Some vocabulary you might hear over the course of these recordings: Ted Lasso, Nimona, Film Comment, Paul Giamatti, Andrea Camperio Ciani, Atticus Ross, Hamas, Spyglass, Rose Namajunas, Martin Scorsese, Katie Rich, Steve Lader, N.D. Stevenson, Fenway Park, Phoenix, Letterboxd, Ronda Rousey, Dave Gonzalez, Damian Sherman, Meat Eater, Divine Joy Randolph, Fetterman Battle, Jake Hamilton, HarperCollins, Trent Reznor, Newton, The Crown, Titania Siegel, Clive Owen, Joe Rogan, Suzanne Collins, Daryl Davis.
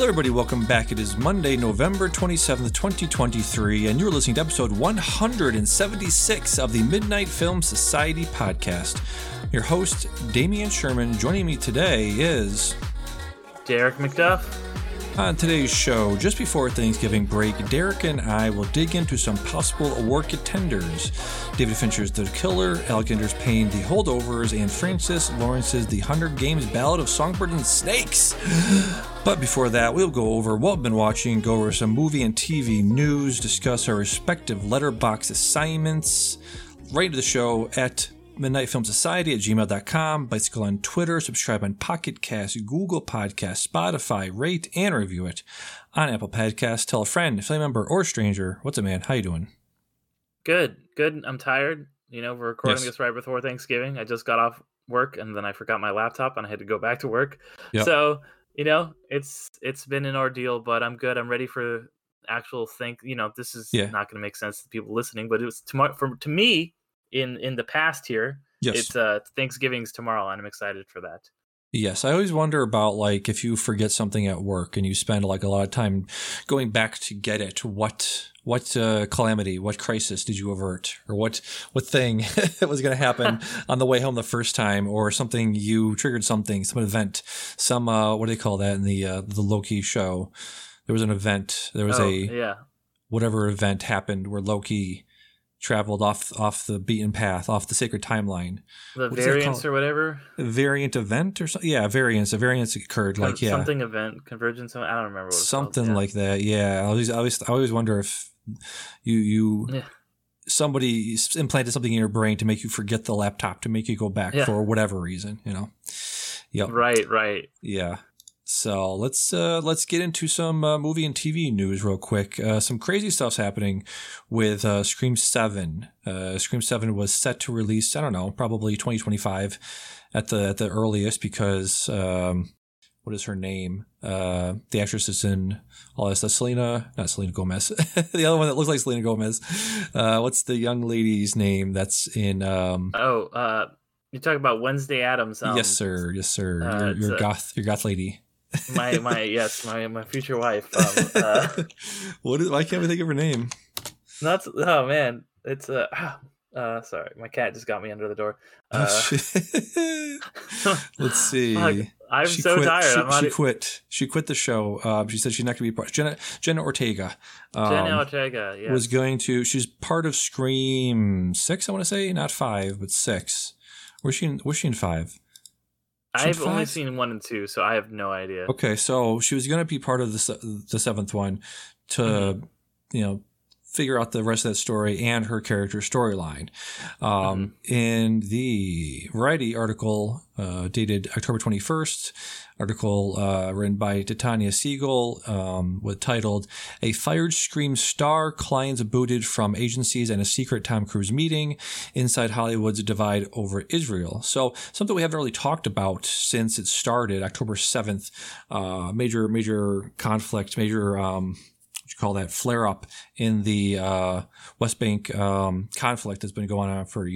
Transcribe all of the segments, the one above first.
Hello everybody, welcome back. It is Monday, November 27th, 2023, and you're listening to episode 176 of the Midnight Film Society podcast. Your host, Damian Sherman. Joining me today is... Derick McDuff. On today's show, just before Thanksgiving break, Derick and I will dig into some possible award contenders. David Fincher's The Killer, Alexander's Payne, The Holdovers, and Francis Lawrence's The Hunger Games Ballad of Songbirds and Snakes. But before that, we'll go over what we've been watching, go over some movie and TV news, discuss our respective Letterboxd assignments, right into the show at midnightfilmsociety@gmail.com, bicycle on Twitter, subscribe on Pocket Cast, Google Podcast, Spotify, rate and review it on Apple Podcasts. Tell a friend, family member, or stranger. What's up, man? How you doing? Good. I'm tired. You know, we're recording this right before Thanksgiving. I just got off work and then I forgot my laptop and I had to go back to work. Yep. So, you know, it's been an ordeal, but I'm good. I'm ready for actual think. You know, this is not going to make sense to people listening, but it was tomorrow to me. In the past here, it's Thanksgiving's tomorrow, and I'm excited for that. Yes, I always wonder about, like, if you forget something at work and you spend, like, a lot of time going back to get it, what calamity, what crisis did you avert, or what thing was going to happen on the way home the first time, or something you triggered some event, some what do they call that in the Loki show? There was an event. There was whatever event happened where Loki traveled off the beaten path, off the sacred timeline. The variance or whatever? Variant event or something? Yeah, variance. A variance occurred. Something event, convergence. I don't remember what it was called. Like that, yeah. I always wonder if you somebody implanted something in your brain to make you forget the laptop, to make you go back for whatever reason, you know? Yep. Right. Yeah. So let's get into some movie and TV news real quick. Some crazy stuff's happening with Scream 7. Scream 7 was set to release, I don't know, probably 2025 at the earliest because what is her name? The actress is in all this. Not Selena Gomez. The other one that looks like Selena Gomez. What's the young lady's name that's in? You talk about Wednesday Addams. Yes, sir. Your goth lady. my future wife. Why can't we think of her name? Sorry, my cat just got me under the door. Let's see. I'm tired. She quit the show. She said she's not going to be part. Jenna Ortega. Yeah. She's part of Scream 6. I want to say not 5, but 6. Was she in 5? I've only seen 1 and 2, so I have no idea. Okay, so she was going to be part of the 7th one to, you know, figure out the rest of that story and her character storyline. In the Variety article dated October 21st, article written by Titania Siegel, titled "A Fired Scream Star Clients Booted from Agencies and a Secret Tom Cruise Meeting Inside Hollywood's Divide Over Israel." So something we haven't really talked about since it started, October 7th, major conflict, major call that flare up in the West Bank conflict that's been going on for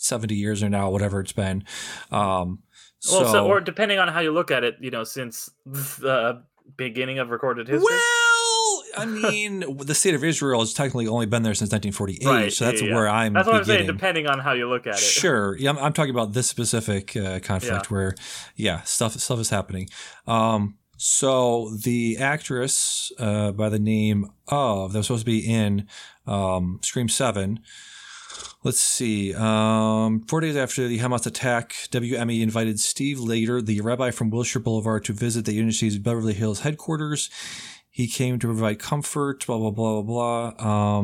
70 years or now, whatever it's been. Or depending on how you look at it, since the beginning of recorded history. Well, I mean, the state of Israel has technically only been there since 1948, right, so that's where I'm. That's what I'm saying. Depending on how you look at it. Sure, yeah, I'm talking about this specific conflict where, stuff is happening. So the actress by the name of that was supposed to be in Scream 7. Let's see. 4 days after the Hamas attack, WME invited Steve Lader, the rabbi from Wilshire Boulevard, to visit the agency's Beverly Hills headquarters. He came to provide comfort. Blah blah blah blah blah.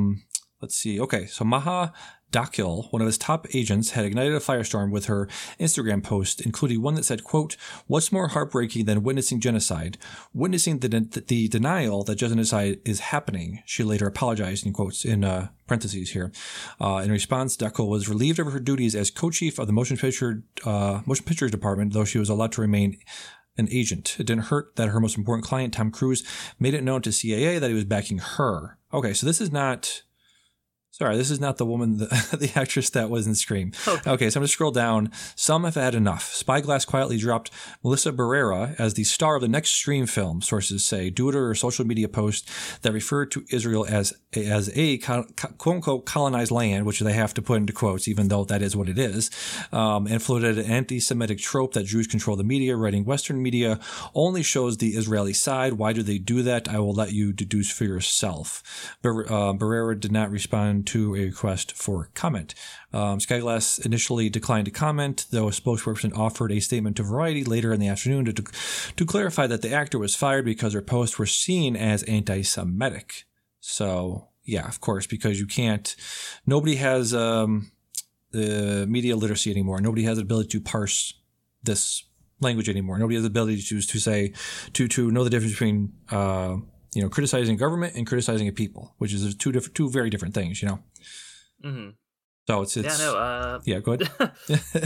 Let's see. Okay, so Maha Dakhil, one of his top agents, had ignited a firestorm with her Instagram post, including one that said, quote, "What's more heartbreaking than witnessing genocide? Witnessing the denial that genocide is happening." She later apologized, in quotes, in parentheses here. In response, Dakhil was relieved of her duties as co-chief of the motion pictures department, though she was allowed to remain an agent. It didn't hurt that her most important client, Tom Cruise, made it known to CAA that he was backing her. Okay, so this is not Sorry, this is not the woman, the actress that was in Scream. Okay, so I'm going to scroll down. Some have had enough. Spyglass quietly dropped Melissa Barrera as the star of the next Scream film, sources say, due to her social media post that referred to Israel as a quote-unquote colonized land, which they have to put into quotes, even though that is what it is, and floated an anti-Semitic trope that Jews control the media, writing Western media only shows the Israeli side. Why do they do that? I will let you deduce for yourself. Barrera did not respond to a request for comment. Skyglass initially declined to comment, though a spokesperson offered a statement to Variety later in the afternoon to clarify that the actor was fired because her posts were seen as anti-Semitic. So, yeah, of course, because you can't... Nobody has the media literacy anymore. Nobody has the ability to parse this language anymore. Nobody has the ability to say, to know the difference between... you know, criticizing government and criticizing a people, which is two very different things, you know. Mm-hmm. So it's yeah, go ahead.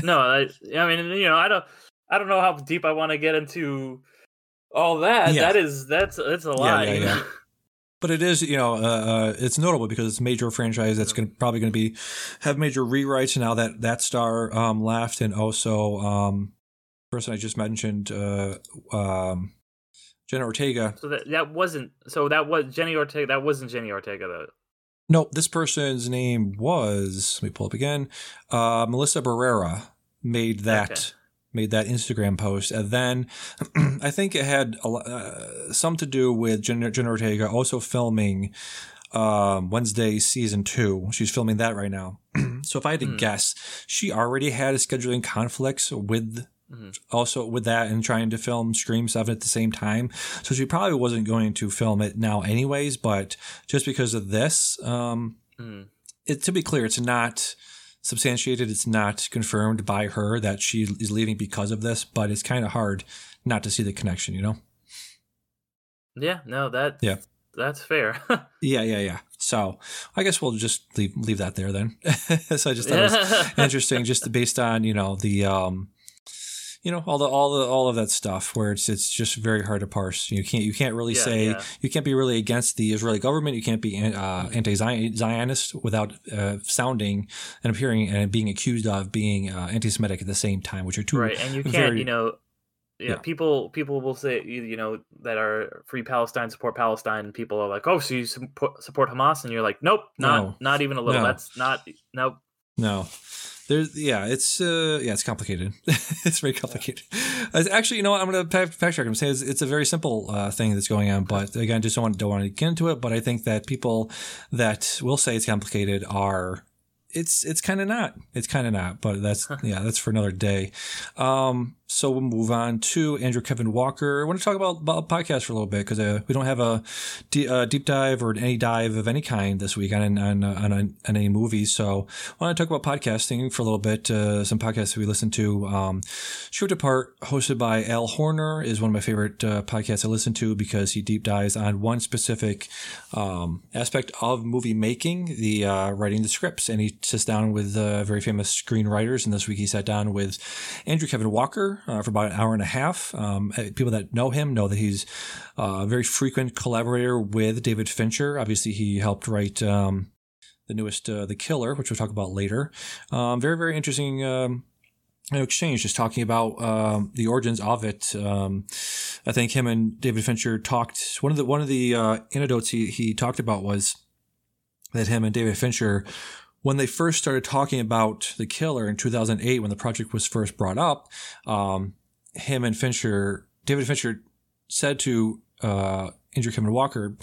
No, I mean, you know, I don't know how deep I want to get into all that. Yeah. That's a lot. Yeah. But it is, you know, it's notable because it's a major franchise that's probably going to have major rewrites now that star left, and also the person I just mentioned. Jenna Ortega. So that wasn't Jenna Ortega, though. No, this person's name was, let me pull up again, Melissa Barrera made that Instagram post. And then I think it had some to do with Jenna Ortega also filming Wednesday season 2. She's filming that right now. So if I had to guess, she already had scheduling conflicts with also with that and trying to film Scream 7 at the same time. So she probably wasn't going to film it now anyways, but just because of this, to be clear, it's not substantiated. It's not confirmed by her that she is leaving because of this, but it's kind of hard not to see the connection, you know? Yeah, no, that's fair. Yeah. So I guess we'll just leave that there then. So I just thought it was interesting just based on, you know, the... you know, all of that stuff where it's just very hard to parse. You can't really say. You can't be really against the Israeli government. You can't be anti-Zionist without sounding and appearing and being accused of being anti-Semitic at the same time, which are two right. And you can't, very, you know, yeah, people will say, you know, that are free Palestine, support Palestine. People are like, oh, so you support Hamas, and you're like, nope, not even a little. No. That's not nope. No. It's complicated. It's very complicated. Actually, you know what? I'm going to fact check. I'm saying it's a very simple thing that's going on, but again, I just don't want to get into it. But I think that people that will say it's complicated are, it's kind of not. It's kind of not. But that's for another day. So we'll move on to Andrew Kevin Walker. I want to talk about podcasts for a little bit because we don't have a deep dive or any dive of any kind this week on any movie. So I want to talk about podcasting for a little bit. Some podcasts that we listen to. Script Apart, hosted by Al Horner, is one of my favorite podcasts I listen to because he deep dives on one specific aspect of movie making, the writing the scripts. And he sits down with very famous screenwriters. And this week he sat down with Andrew Kevin Walker. For about an hour and a half. People that know him know that he's a very frequent collaborator with David Fincher. Obviously, he helped write the newest The Killer, which we'll talk about later. Very, very interesting exchange, just talking about the origins of it. I think him and David Fincher talked – one of the anecdotes he talked about was that him and David Fincher – when they first started talking about The Killer in 2008, when the project was first brought up, David Fincher said to Andrew Kevin Walker,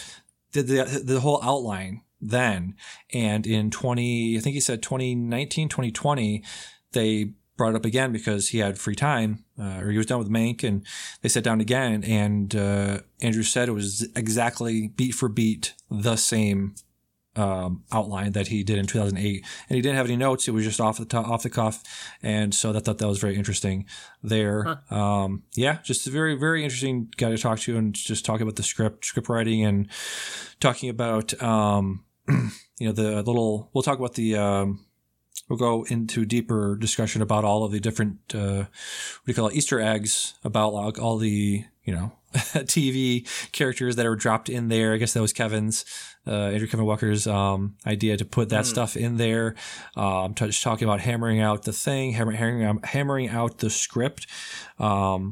did the whole outline then. And in 2020, they brought it up again because he had free time or he was done with Mank, and they sat down again. And Andrew said it was exactly beat for beat the same outline that he did in 2008, and he didn't have any notes. It was just off the cuff, and so I thought that was very interesting there. Huh. Just a very, very interesting guy to talk to, and just talking about the script writing, and talking about we'll talk about the We'll go into deeper discussion about all of the different, what do you call it, Easter eggs, about like all the, TV characters that are dropped in there. I guess that was Kevin's, Andrew Kevin Walker's idea to put that stuff in there. Just talking about hammering out the thing, hammering out the script. And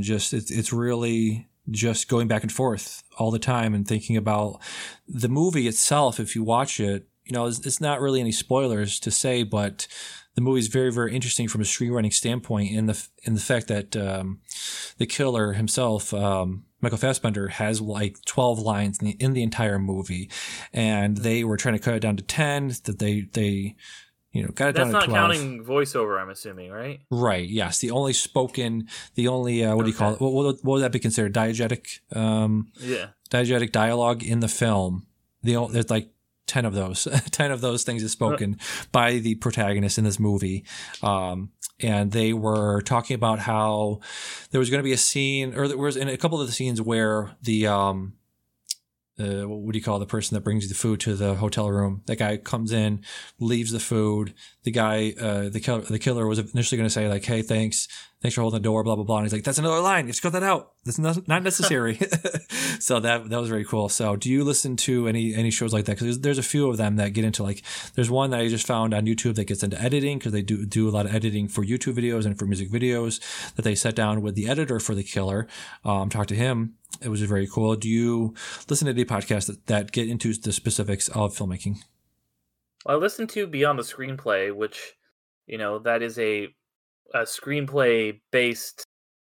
just it's really just going back and forth all the time and thinking about the movie itself. If you watch it, it's not really any spoilers to say, but the movie is very, very interesting from a screenwriting standpoint, in the fact that the killer himself, Michael Fassbender, has like 12 lines in the entire movie, and they were trying to cut it down to 10. That they got it down to 12. That's not counting voiceover, I'm assuming, right? Right. Yes. The only spoken, what do you call it? What would that be considered? Diegetic. Diegetic dialogue in the film. There's like 10 of those. 10 of those things is spoken by the protagonist in this movie. And they were talking about how there was going to be a scene, or there was in a couple of the scenes where the what do you call the person that brings the food to the hotel room? That guy comes in, leaves the food. The guy, the killer was initially going to say like, "Hey, thanks for holding the door," blah blah blah. And he's like, "That's another line. Just cut that out. That's not necessary." So that was very cool. So, do you listen to any shows like that? Because there's a few of them that get into like, there's one that I just found on YouTube that gets into editing, because they do a lot of editing for YouTube videos and for music videos. That they sat down with the editor for the killer, talk to him. It was very cool. Do you listen to any podcasts that get into the specifics of filmmaking? I listen to Beyond the Screenplay, which, that is a screenplay-based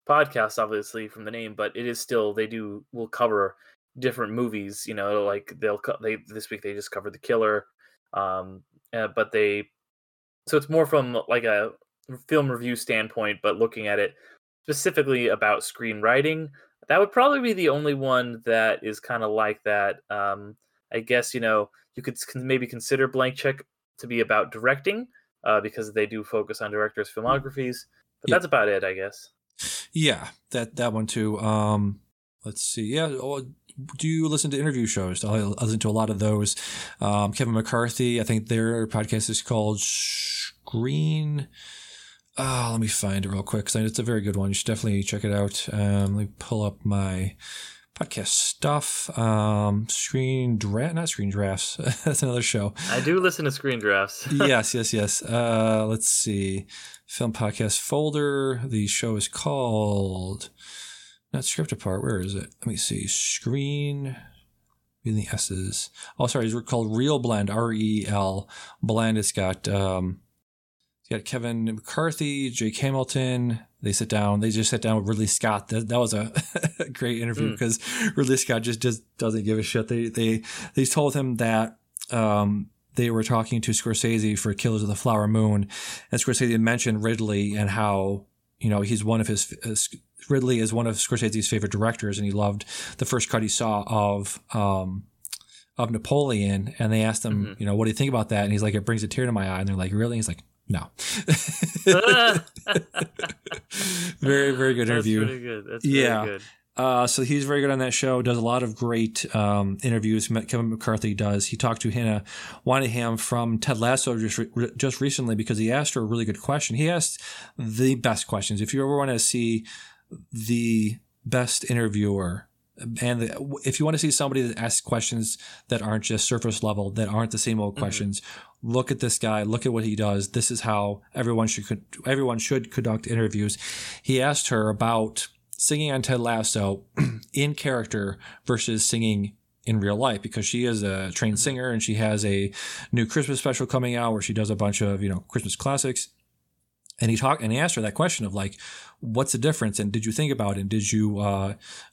podcast, obviously, from the name, but it is still, will cover different movies, like this week they just covered The Killer, so it's more from like a film review standpoint, but looking at it specifically about screenwriting. That would probably be the only one that is kind of like that. I guess, you could maybe consider Blank Check to be about directing, because they do focus on directors' filmographies. But that's about it, I guess. Yeah, that one too. Let's see. Yeah. Do you listen to interview shows? I listen to a lot of those. Kevin McCarthy, I think their podcast is called Screen... let me find it real quick, because it's a very good one. You should definitely check it out. Let me pull up my podcast stuff. Screen Drafts. That's another show. I do listen to Screen Drafts. Yes. Let's see. Film podcast folder. The show is called, not Script Apart. Where is it? Let me see. Screen... the S's. Oh, sorry. It's called Real Blend. R-E-L. Blend. It's got... you got Kevin McCarthy, Jake Hamilton. They just sat down with Ridley Scott. That was a great interview, because Ridley Scott just doesn't give a shit. They told him that they were talking to Scorsese for Killers of the Flower Moon, and Scorsese mentioned Ridley and how he's one of his Ridley is one of Scorsese's favorite directors, and he loved the first cut he saw of Napoleon. And they asked him, what do you think about that? And he's like, "It brings a tear to my eye." And they're like, "Really?" And he's like, "No." Very, very good interview. That's pretty good. That's very good. So he's very good on that show. Does a lot of great interviews. Kevin McCarthy does. He talked to Hannah Waddingham from Ted Lasso just recently, because he asked her a really good question. He asked the best questions. If you ever want to see the best interviewer, and if you want to see somebody that asks questions that aren't just surface level, that aren't the same old questions, look at this guy. Look at what he does. This is how everyone should conduct interviews. He asked her about singing on Ted Lasso in character versus singing in real life, because she is a trained singer, and she has a new Christmas special coming out where she does a bunch of Christmas classics. And he asked her that question of like, what's the difference? And did you think about it? And did you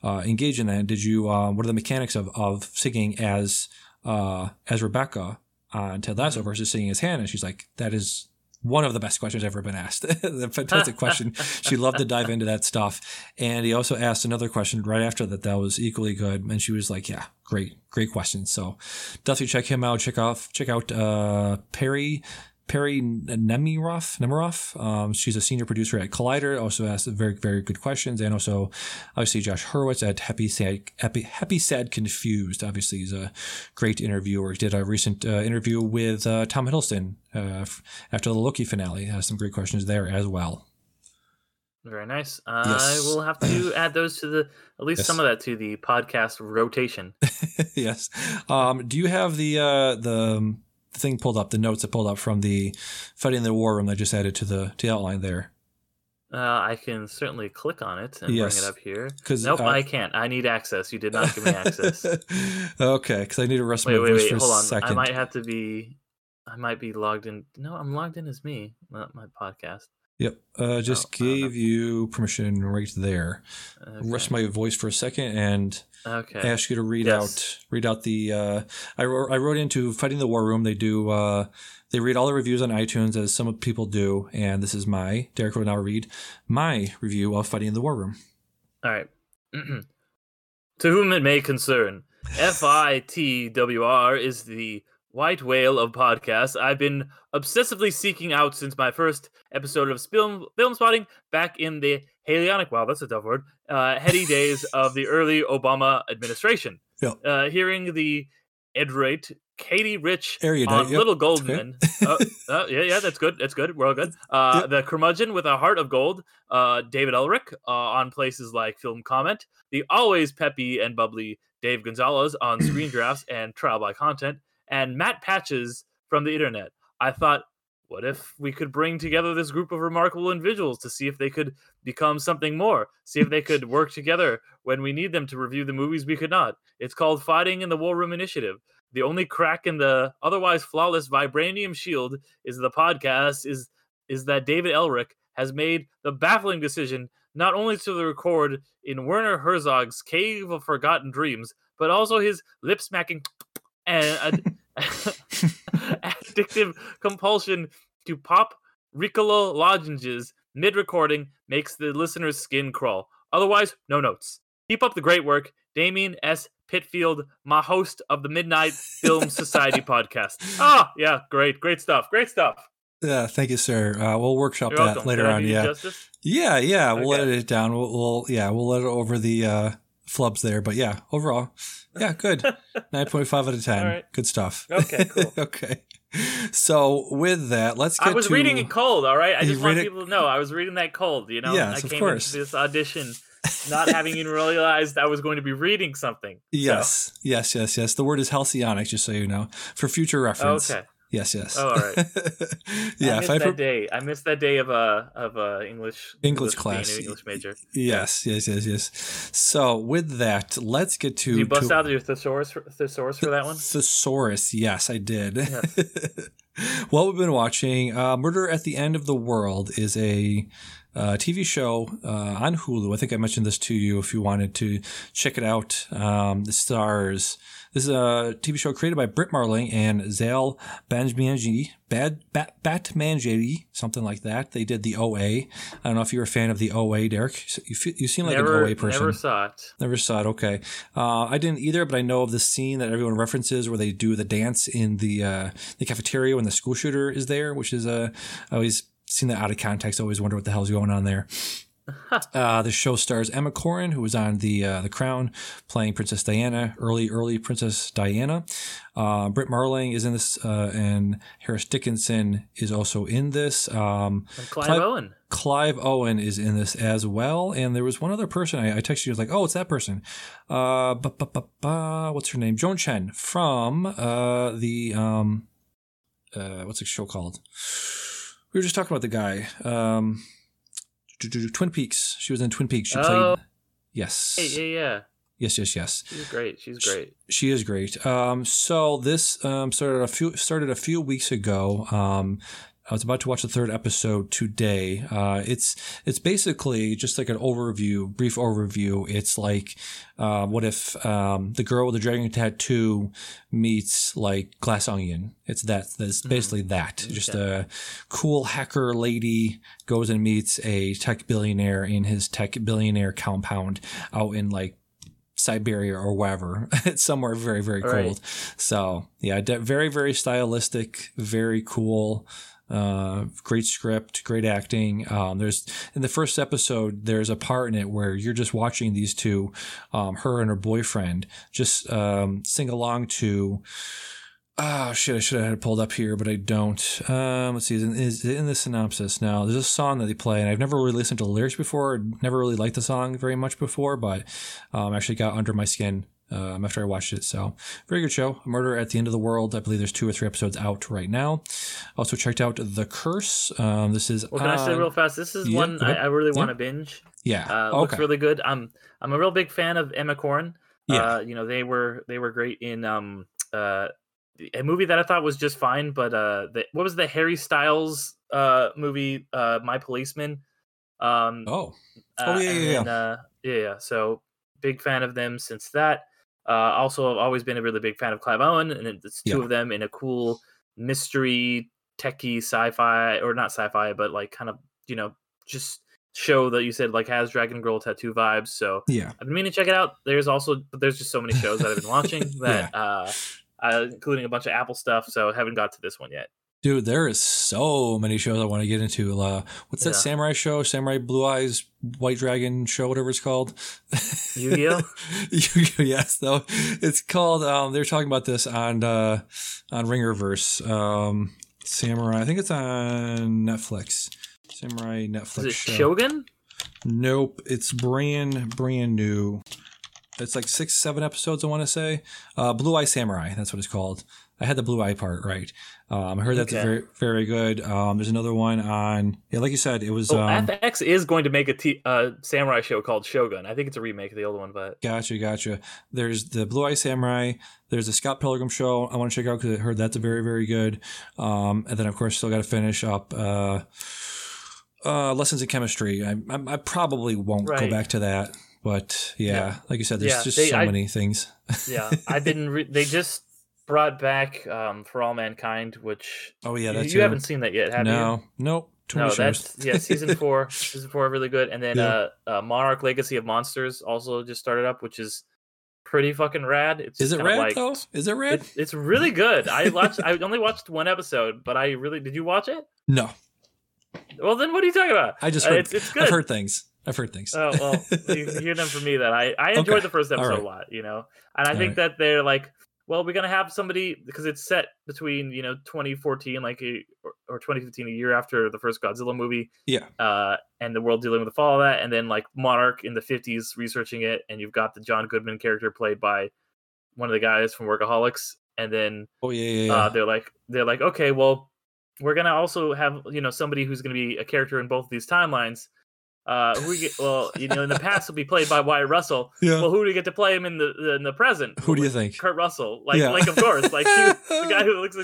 engage in that? And did you? What are the mechanics of singing as Rebecca on Ted Lasso versus singing as Hannah? And she's like, that is one of the best questions I've ever been asked. The fantastic question. She loved to dive into that stuff. And he also asked another question right after that was equally good. And she was like, yeah, great question. So definitely check him out. Check out Perry Perry Nemiroff. She's a senior producer at Collider. Also asked very, very good questions. And also, obviously, Josh Hurwitz at Happy Sad Confused. Obviously, he's a great interviewer. He did a recent interview with Tom Hiddleston after the Loki finale. Some great questions there as well. Very nice. Yes. I will have to add those to the, at least some of that to the podcast rotation. Yes. Do you have the thing pulled up, the notes that pulled up from the Fighting in the War Room that I just added to the outline there? I can certainly click on it and bring it up here. Nope, I can't. I need access. You did not give me access. Okay, because I need to rest my voice for a second. I might have to be. I might be logged in. No, I'm logged in as me, not my podcast. Yep. Just gave you permission right there. Okay. Rest my voice for a second and ask you to read out the. I wrote into Fighting the War Room. They do. They read all the reviews on iTunes as some people do, and this is Derick will now read my review of Fighting the War Room. All right. To whom it may concern, FITWR is the white whale of podcasts I've been obsessively seeking out since my first episode of Film Spotting back in the Halionic, wow, that's a tough word, heady days of the early Obama administration. Yep. Hearing the Edrate Katie Rich on Little Goldman. Yeah, that's good. That's good. We're all good. The curmudgeon with a heart of gold, David Ehrlich on places like Film Comment, the always peppy and bubbly Dave Gonzalez on Screen Drafts and Trial by Content, and Matt Patches from the internet. I thought, what if we could bring together this group of remarkable individuals to see if they could become something more, see if they could work together when we need them to review the movies we could not. It's called Fighting in the War Room Initiative. The only crack in the otherwise flawless vibranium shield is the podcast is that David Ehrlich has made the baffling decision not only to record in Werner Herzog's Cave of Forgotten Dreams, but also his lip-smacking and addictive compulsion to pop Ricola lozenges mid-recording makes the listener's skin crawl. Otherwise, no notes. Keep up the great work, Damian S. Pitfield, my host of the Midnight Film Society podcast. Ah, yeah, great stuff, Yeah, thank you, sir. We'll workshop that later on. Yeah, we'll edit it down. We'll let it over the flubs there, but yeah, overall, yeah, good. 9.5 out of 10. Right. Good stuff. Okay, cool. Okay. So with that, let's get to... I was reading it cold, all right? I just want people to know I was reading that cold, you know? Yes, I came into this audition not having even realized I was going to be reading something. Yes, so. Yes. The word is halcyonic, just so you know, for future reference. Okay. Yes. Oh, all right. Yeah, I missed that day of English class, English major. Yes. So with that, let's get to. Did you bust out your thesaurus for that one? Thesaurus, yes, I did. Yes. Well, we've been watching Murder at the End of the World is a TV show on Hulu. I think I mentioned this to you if you wanted to check it out. This is a TV show created by Britt Marling and Zael Batmanjeri, something like that. They did The OA. I don't know if you're a fan of The OA, Derick. You seem like an OA person. Never saw it. Okay. I didn't either, but I know of the scene that everyone references where they do the dance in the cafeteria when the school shooter is there, which is I always seen that out of context. I always wonder what the hell's going on there. The show stars Emma Corrin, who was on The Crown, playing Princess Diana, early Princess Diana. Britt Marling is in this, and Harris Dickinson is also in this. And Clive Owen. Clive Owen is in this as well. And there was one other person I texted you. I was like, oh, it's that person. What's her name? Joan Chen from what's the show called? We were just talking about the guy. Twin Peaks. She was in Twin Peaks. She played. Yes. Yeah. Yes. She's great. She is great. So this started a few weeks ago. I was about to watch the third episode today. It's basically just like an brief overview. It's like what if the girl with the dragon tattoo meets like Glass Onion. It's basically that. Okay. Just a cool hacker lady goes and meets a tech billionaire in his tech billionaire compound out in like Siberia or wherever. It's somewhere very, very cold. Right. So yeah, very, very stylistic, very cool. Great script, great acting. There's in the first episode, there's a part in it where you're just watching these two, her and her boyfriend, just sing along to. Oh, shit, I should have had it pulled up here, but I don't. Let's see. Is it in the synopsis now? There's a song that they play, and I've never really listened to the lyrics before. Never really liked the song very much before, but actually got under my skin after I watched it. So very good show. Murder at the End of the World. I believe there's 2 or 3 episodes out right now. Also checked out The Curse. This is Well, can I say real fast? This is one I really want to binge. Yeah. Looks really good. I'm a real big fan of Emma Corrin. Yeah. They were great in a movie that I thought was just fine, but what was the Harry Styles movie, My Policeman? So big fan of them since that. Also, I've always been a really big fan of Clive Owen, and it's two of them in a cool mystery, techie sci-fi, or not sci-fi, but like kind of, just show that you said like has Dragon Girl Tattoo vibes. So I've been meaning to check it out. There's just so many shows that I've been watching that... including a bunch of Apple stuff, so haven't got to this one yet. Dude, there is so many shows I want to get into. What's that samurai show? Samurai Blue Eyes, White Dragon show, whatever it's called. Yu-Gi-Oh? Yu-Gi-Oh, yes, though. It's called, they're talking about this on Ringerverse. Samurai, I think it's on Netflix. Samurai Netflix. Is it Shogun? Nope, it's brand new. It's like 6-7 episodes, I want to say. Blue Eye Samurai, that's what it's called. I had the Blue Eye part right. I heard that's very, very good. There's another one on, like you said, it was. FX is going to make a samurai show called Shogun. I think it's a remake of the old one, but. Gotcha. There's the Blue Eye Samurai. There's the Scott Pilgrim show I want to check out because I heard that's a very, very good. And then, of course, still got to finish up. Lessons in Chemistry. I probably won't go back to that. But like you said, there's many things. They just brought back For All Mankind, which you haven't seen that yet, have you? Nope. No, that's season 4. Season 4 really good, and then Monarch: Legacy of Monsters also just started up, which is pretty fucking rad. Is it rad? It's really good. I only watched one episode, but did you watch it? No. Well, then what are you talking about? I just heard, it's good. I've heard things. Oh, well, you hear them from me that I enjoyed the first episode a lot, And I think that they're like, well, we're going to have somebody, because it's set between, 2014 or 2015, a year after the first Godzilla movie. Yeah. And the world dealing with the fall of that. And then like Monarch in the 50s researching it. And you've got the John Goodman character played by one of the guys from Workaholics. And then they're like, okay, well, we're going to also have, somebody who's going to be a character in both of these timelines. In the past will be played by Wyatt Russell. Yeah. Well, who do you get to play him in the present? Who do you think? Kurt Russell. Of course, the guy who looks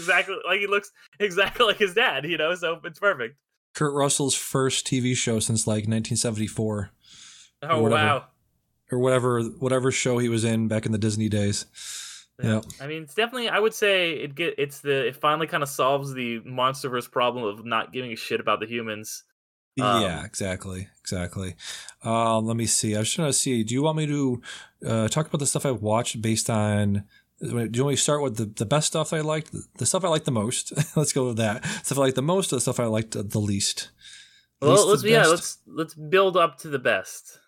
exactly like his dad. So it's perfect. Kurt Russell's first TV show since 1974. Oh wow! Or whatever show he was in back in the Disney days. Yeah. I mean, it's definitely. I would say it finally kind of solves the MonsterVerse problem of not giving a shit about the humans. Exactly. Let me see. I was trying to see. Do you want me to talk about the stuff I watched based on? Do you want me to start with the best stuff I liked, the stuff I liked the most? Let's go with that. Stuff I liked the most, or the stuff I liked the least. Let's build up to the best.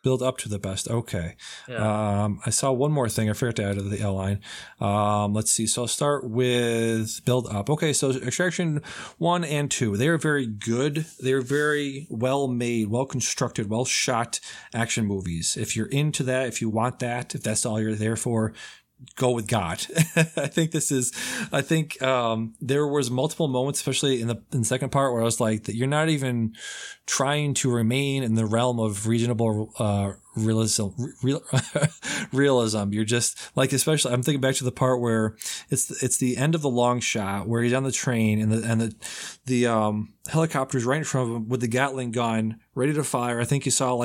Okay. Yeah. I saw one more thing. I forgot to add to the outline. Let's see. So I'll start with build up. Okay. So Extraction 1 and 2, they are very good. They're very well made, well constructed, well shot action movies. If you're into that, if you want that, if that's all you're there for, go with God. I think there was multiple moments, especially in the second part, where I was like, that you're not even trying to remain in the realm of reasonable realism. You're just like, especially I'm thinking back to the part where it's the end of the long shot where he's on the train and the helicopter's right in front of him with the Gatling gun ready to fire. I think you saw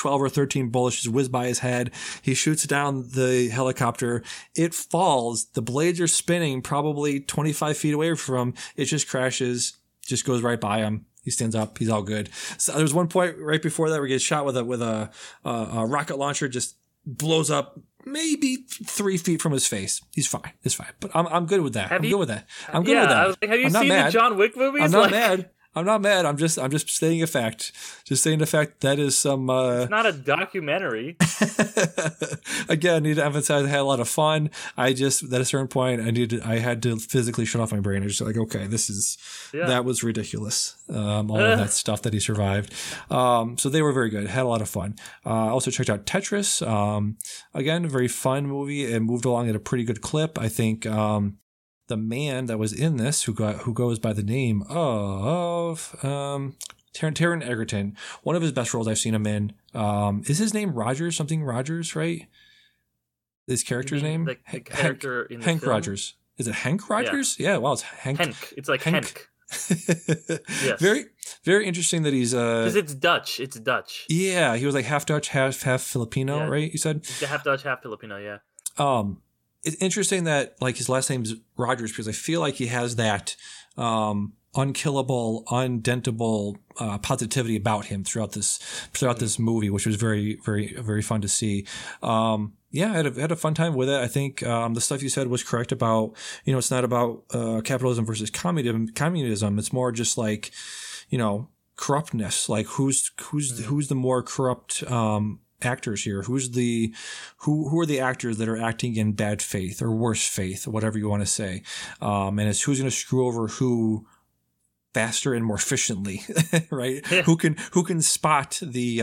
12 or 13 bullets just whiz by his head. He shoots down the helicopter. It falls. The blades are spinning probably 25 feet away from him. It just crashes, just goes right by him. He stands up. He's all good. So there was one point right before that where he gets shot with a rocket launcher, just blows up maybe 3 feet from his face. He's fine. It's fine. But I'm good with that. I'm good with that. I was like, have you seen the John Wick movies? I'm not mad. I'm not mad. I'm just stating a fact. Just stating the fact that is some. It's not a documentary. Again, I need to emphasize I had a lot of fun. I just at a certain point I had to physically shut off my brain. I was just like, okay, that was ridiculous. All of that stuff that he survived. So they were very good. Had a lot of fun. I also checked out Tetris. Again, very fun movie. It moved along at a pretty good clip. I think. The man that was in this, who goes by the name of Taron Egerton, one of his best roles I've seen him in. Is his name Rogers? Something Rogers, right? His character's name? The character Hank, in the Hank film? Rogers. Is it Hank Rogers? Yeah. Wow, it's Hank. Hank. It's like Hank. Yes. Very, very interesting that he's because it's Dutch. It's Dutch. Yeah, he was like half Dutch, half Filipino, yeah. Right? You said half Dutch, half Filipino. Yeah. It's interesting that like his last name's Rogers because I feel like he has that unkillable, undentable positivity about him throughout this movie, which was very, very, very fun to see. Yeah, I had a fun time with it. I think the stuff you said was correct about it's not about capitalism versus communism. It's more just like corruptness. Like who's the more corrupt. Actors here. Who are the actors that are acting in bad faith or worse faith, whatever you want to say, and it's who's going to screw over who faster and more efficiently, right? Yeah. Who can spot the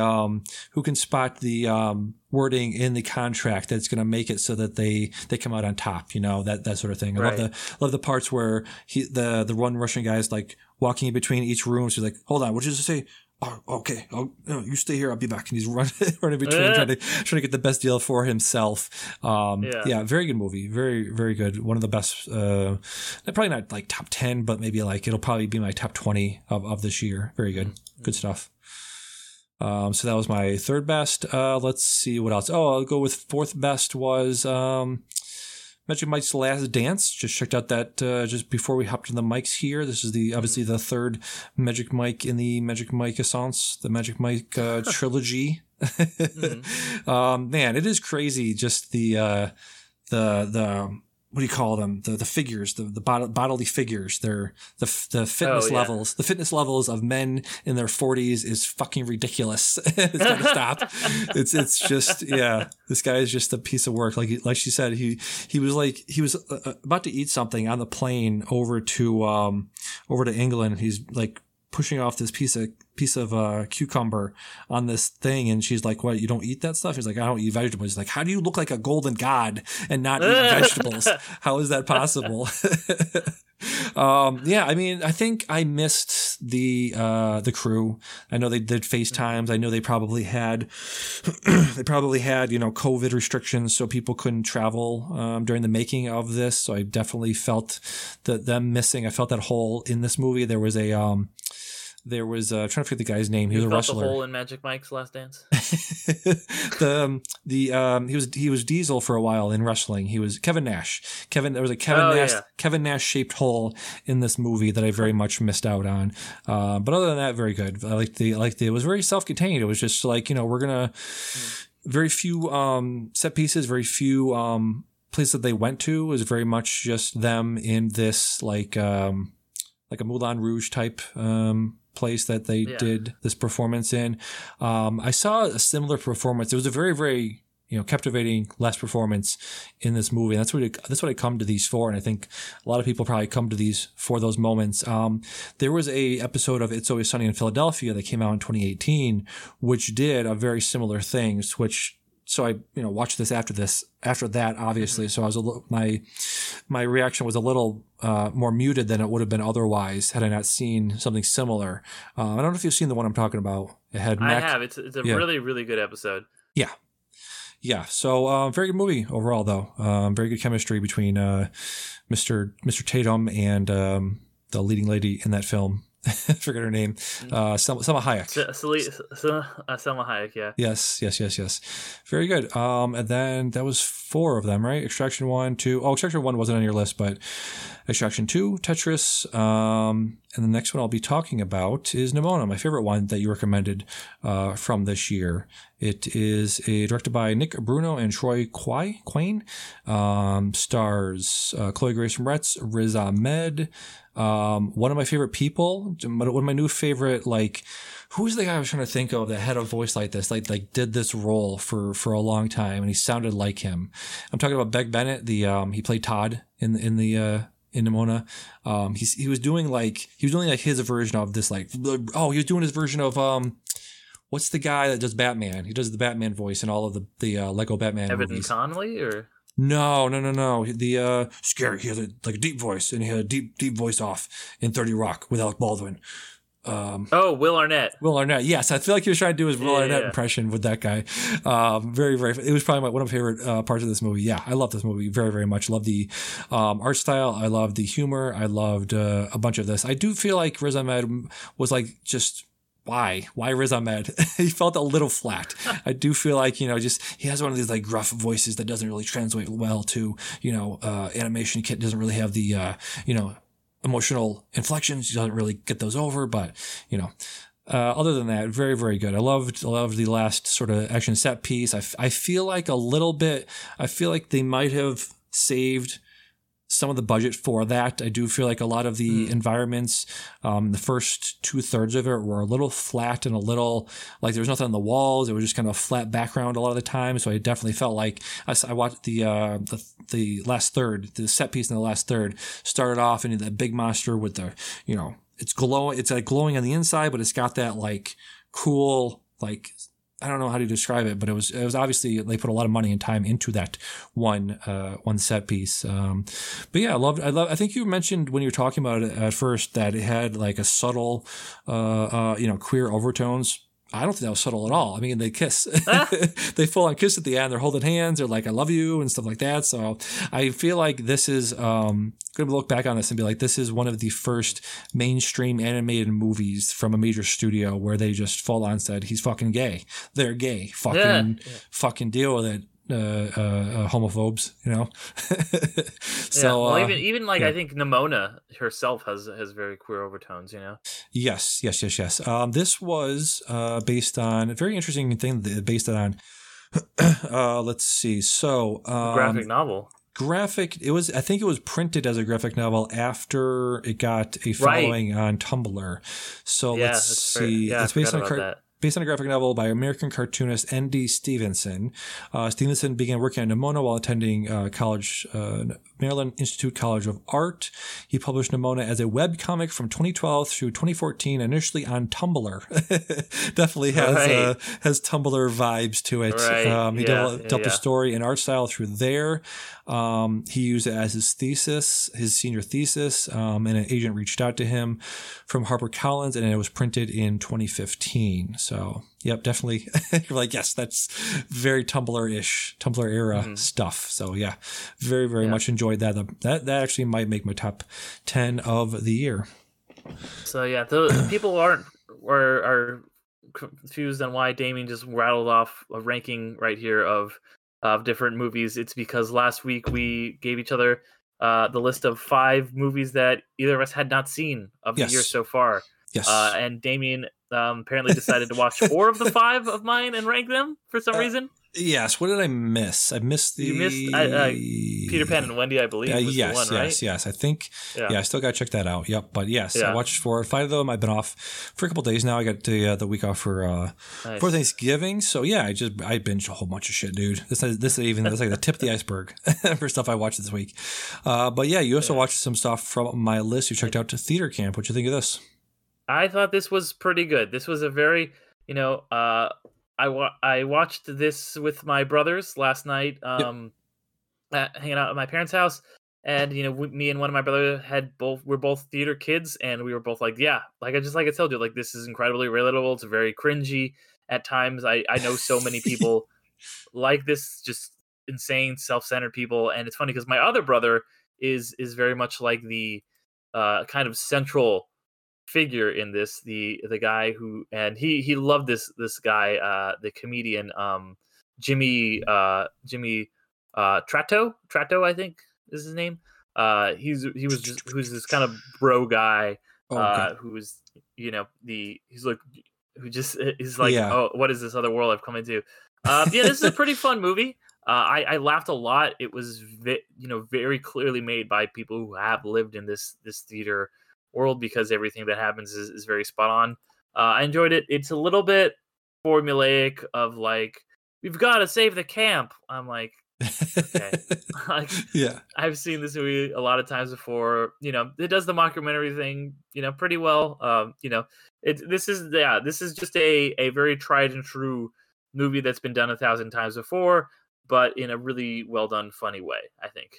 wording in the contract that's going to make it so that they come out on top, that sort of thing. Right. I love the parts where the one Russian guy is like walking in between each room. So he's like, hold on, what did you say? Oh, okay. You stay here. I'll be back. And he's running between, trying to get the best deal for himself. Yeah, very good movie. Very, very good. One of the best. Probably not like top 10, but maybe like it'll probably be my top 20 of this year. Very good. Mm-hmm. Good stuff. So that was my third best. Let's see what else. Oh, I'll go with fourth best was Magic Mike's Last Dance. Just checked out that just before we hopped in the mics here. This is obviously the third Magic Mike in the Magic Mike Essence, the Magic Mike trilogy. Mm-hmm. Man, it is crazy. Just the what do you call them? The figures, the bodily figures. They're the fitness levels. The fitness levels of men in their 40s is fucking ridiculous. It's gotta stop. It's just This guy is just a piece of work. Like she said, he was about to eat something on the plane over to England. He's like pushing off this piece of cucumber on this thing, and she's like, "What? You don't eat that stuff?" He's like, "I don't eat vegetables." He's like, "How do you look like a golden god and not eat vegetables? How is that possible?" Yeah, I mean, I think I missed the crew. I know they did FaceTimes. I know they probably had COVID restrictions, so people couldn't travel during the making of this. So I definitely felt them missing. I felt that hole in this movie. There was a I'm trying to forget the guy's name. He was a wrestler. The hole in Magic Mike's Last Dance. He was Diesel for a while in wrestling. He was Kevin Nash. Kevin Nash shaped hole in this movie that I very much missed out on. But other than that, very good. I liked it was very self-contained. It was just like we're gonna very few set pieces, very few places that they went to. It was very much just them in this like a Moulin Rouge type place that they did this performance in. I saw a similar performance. It was a very, very captivating last performance in this movie. And that's what I come to these for. And I think a lot of people probably come to these for those moments. There was a episode of It's Always Sunny in Philadelphia that came out in 2018, which did a very similar thing, so I watched this after that obviously. Mm-hmm. So I was my reaction was a little more muted than it would have been otherwise had I not seen something similar. I don't know if you've seen the one I'm talking about. I have. It's a really, really good episode. Yeah. Yeah. So very good movie overall though. Very good chemistry between Mr. Tatum and the leading lady in that film. I forget her name. Selma Hayek. Selma Hayek, yeah. Yes. Very good. And then that was four of them, right? Extraction 1, 2. Oh, Extraction 1 wasn't on your list, but Extraction 2, Tetris. And the next one I'll be talking about is Nimona, my favorite one that you recommended from this year. It is directed by Nick Bruno and Troy Quain. Stars Chloe Grace Moretz, Riz Ahmed. One of my favorite people, one of my new favorite, like, who's the guy I was trying to think of that had a voice like this, like did this role for a long time, and he sounded like him. I'm talking about Beck Bennett. The he played Todd in Nimona. He was doing like his version of this, like, oh, he was doing his version of what's the guy that does Batman? He does the Batman voice in all of the Lego Batman Evan movies. Connolly or. No. The scary, he had a deep voice, and he had a deep voice off in 30 Rock with Alec Baldwin. Will Arnett. Will Arnett. Yes, I feel like he was trying to do his Will Arnett impression with that guy. Very, very. It was probably one of my favorite parts of this movie. Yeah, I love this movie very, very much. Love the art style. I love the humor. I loved a bunch of this. I do feel like Riz Ahmed was like just. Why Riz Ahmed? He felt a little flat. I do feel like, he has one of these like gruff voices that doesn't really translate well to, animation. Kit doesn't really have the, emotional inflections. He doesn't really get those over, but, other than that, very, very good. I loved the last sort of action set piece. I feel like they might have saved some of the budget for that. I do feel like a lot of the environments, the first 2/3 of it were a little flat and a little like there was nothing on the walls. It was just kind of a flat background a lot of the time. So I definitely felt like I watched the last third, the set piece in the last third started off into that big monster with the, it's glowing. It's like glowing on the inside, but it's got that like cool, like, I don't know how to describe it, but it was obviously they put a lot of money and time into that one set piece. But yeah, I think you mentioned when you were talking about it at first that it had like a subtle, queer overtones. I don't think that was subtle at all. I mean, they kiss. They full on kiss at the end. They're holding hands. They're like, I love you and stuff like that. So I feel like this is going to look back on this and be like, this is one of the first mainstream animated movies from a major studio where they just full on said, he's fucking gay. They're gay. Fucking deal with it. Homophobes, so even like, yeah. I think Nimona herself has very queer overtones, yes. This was based on a very interesting thing based on let's see, so graphic novel. I think it was printed as a graphic novel after it got a following on Tumblr, so yeah, let's see. Yeah, it's based on Based on a graphic novel by American cartoonist N.D. Stevenson. Stevenson began working on Nimona while attending college, Maryland Institute College of Art. He published Nimona as a webcomic from 2012 through 2014, initially on Tumblr. Definitely has Tumblr vibes to it. Right. He developed the story and art style through there. He used it as his senior thesis, and an agent reached out to him from HarperCollins, and it was printed in 2015. So, yep, definitely. You're like, yes, that's very Tumblr-ish, Tumblr era stuff. So, yeah, very, very much enjoyed that. That actually might make my top 10 of the year. So, yeah, the people are confused on why Damien just rattled off a ranking right here of different movies. It's because last week we gave each other the list of 5 movies that either of us had not seen of the year so far. Yes. And Damien apparently decided to watch 4 of the 5 of mine and rank them for some reason. Yes. What did I miss? I missed the... You missed Peter Pan and Wendy, I believe, was the one, right? Yes. I think... Yeah, I still got to check that out. Yep. But yes, I watched 4 or 5 of them. I've been off for a couple of days now. I got the week off for Thanksgiving. So yeah, I binged a whole bunch of shit, dude. That's like the tip of the iceberg for stuff I watched this week. But yeah, you also watched some stuff from my list. You checked out to Theater Camp. What'd you think of this? I thought this was pretty good. This was a very, I watched this with my brothers last night, hanging out at my parents' house, and me and one of my brothers we're both theater kids, and we were both like, yeah, like I told you, like this is incredibly relatable. It's very cringy at times. I know so many people like this, just insane, self-centered people, and it's funny because my other brother is very much like the kind of central figure in this, the guy who, and he loved this guy, the comedian, Jimmy Tratto, I think is his name. Who's this kind of bro guy, who's he's like, who just is like, oh, what is this other world I've come into? Yeah, this is a pretty fun movie. I laughed a lot. It was very clearly made by people who have lived in this theater world, because everything that happens is very spot on. I enjoyed it. It's a little bit formulaic of like, we've got to save the camp. I'm like, okay. I've seen this movie a lot of times before. It does the mockumentary thing, pretty well. This is just a very tried and true movie that's been done 1,000 times before, but in a really well done, funny way, I think.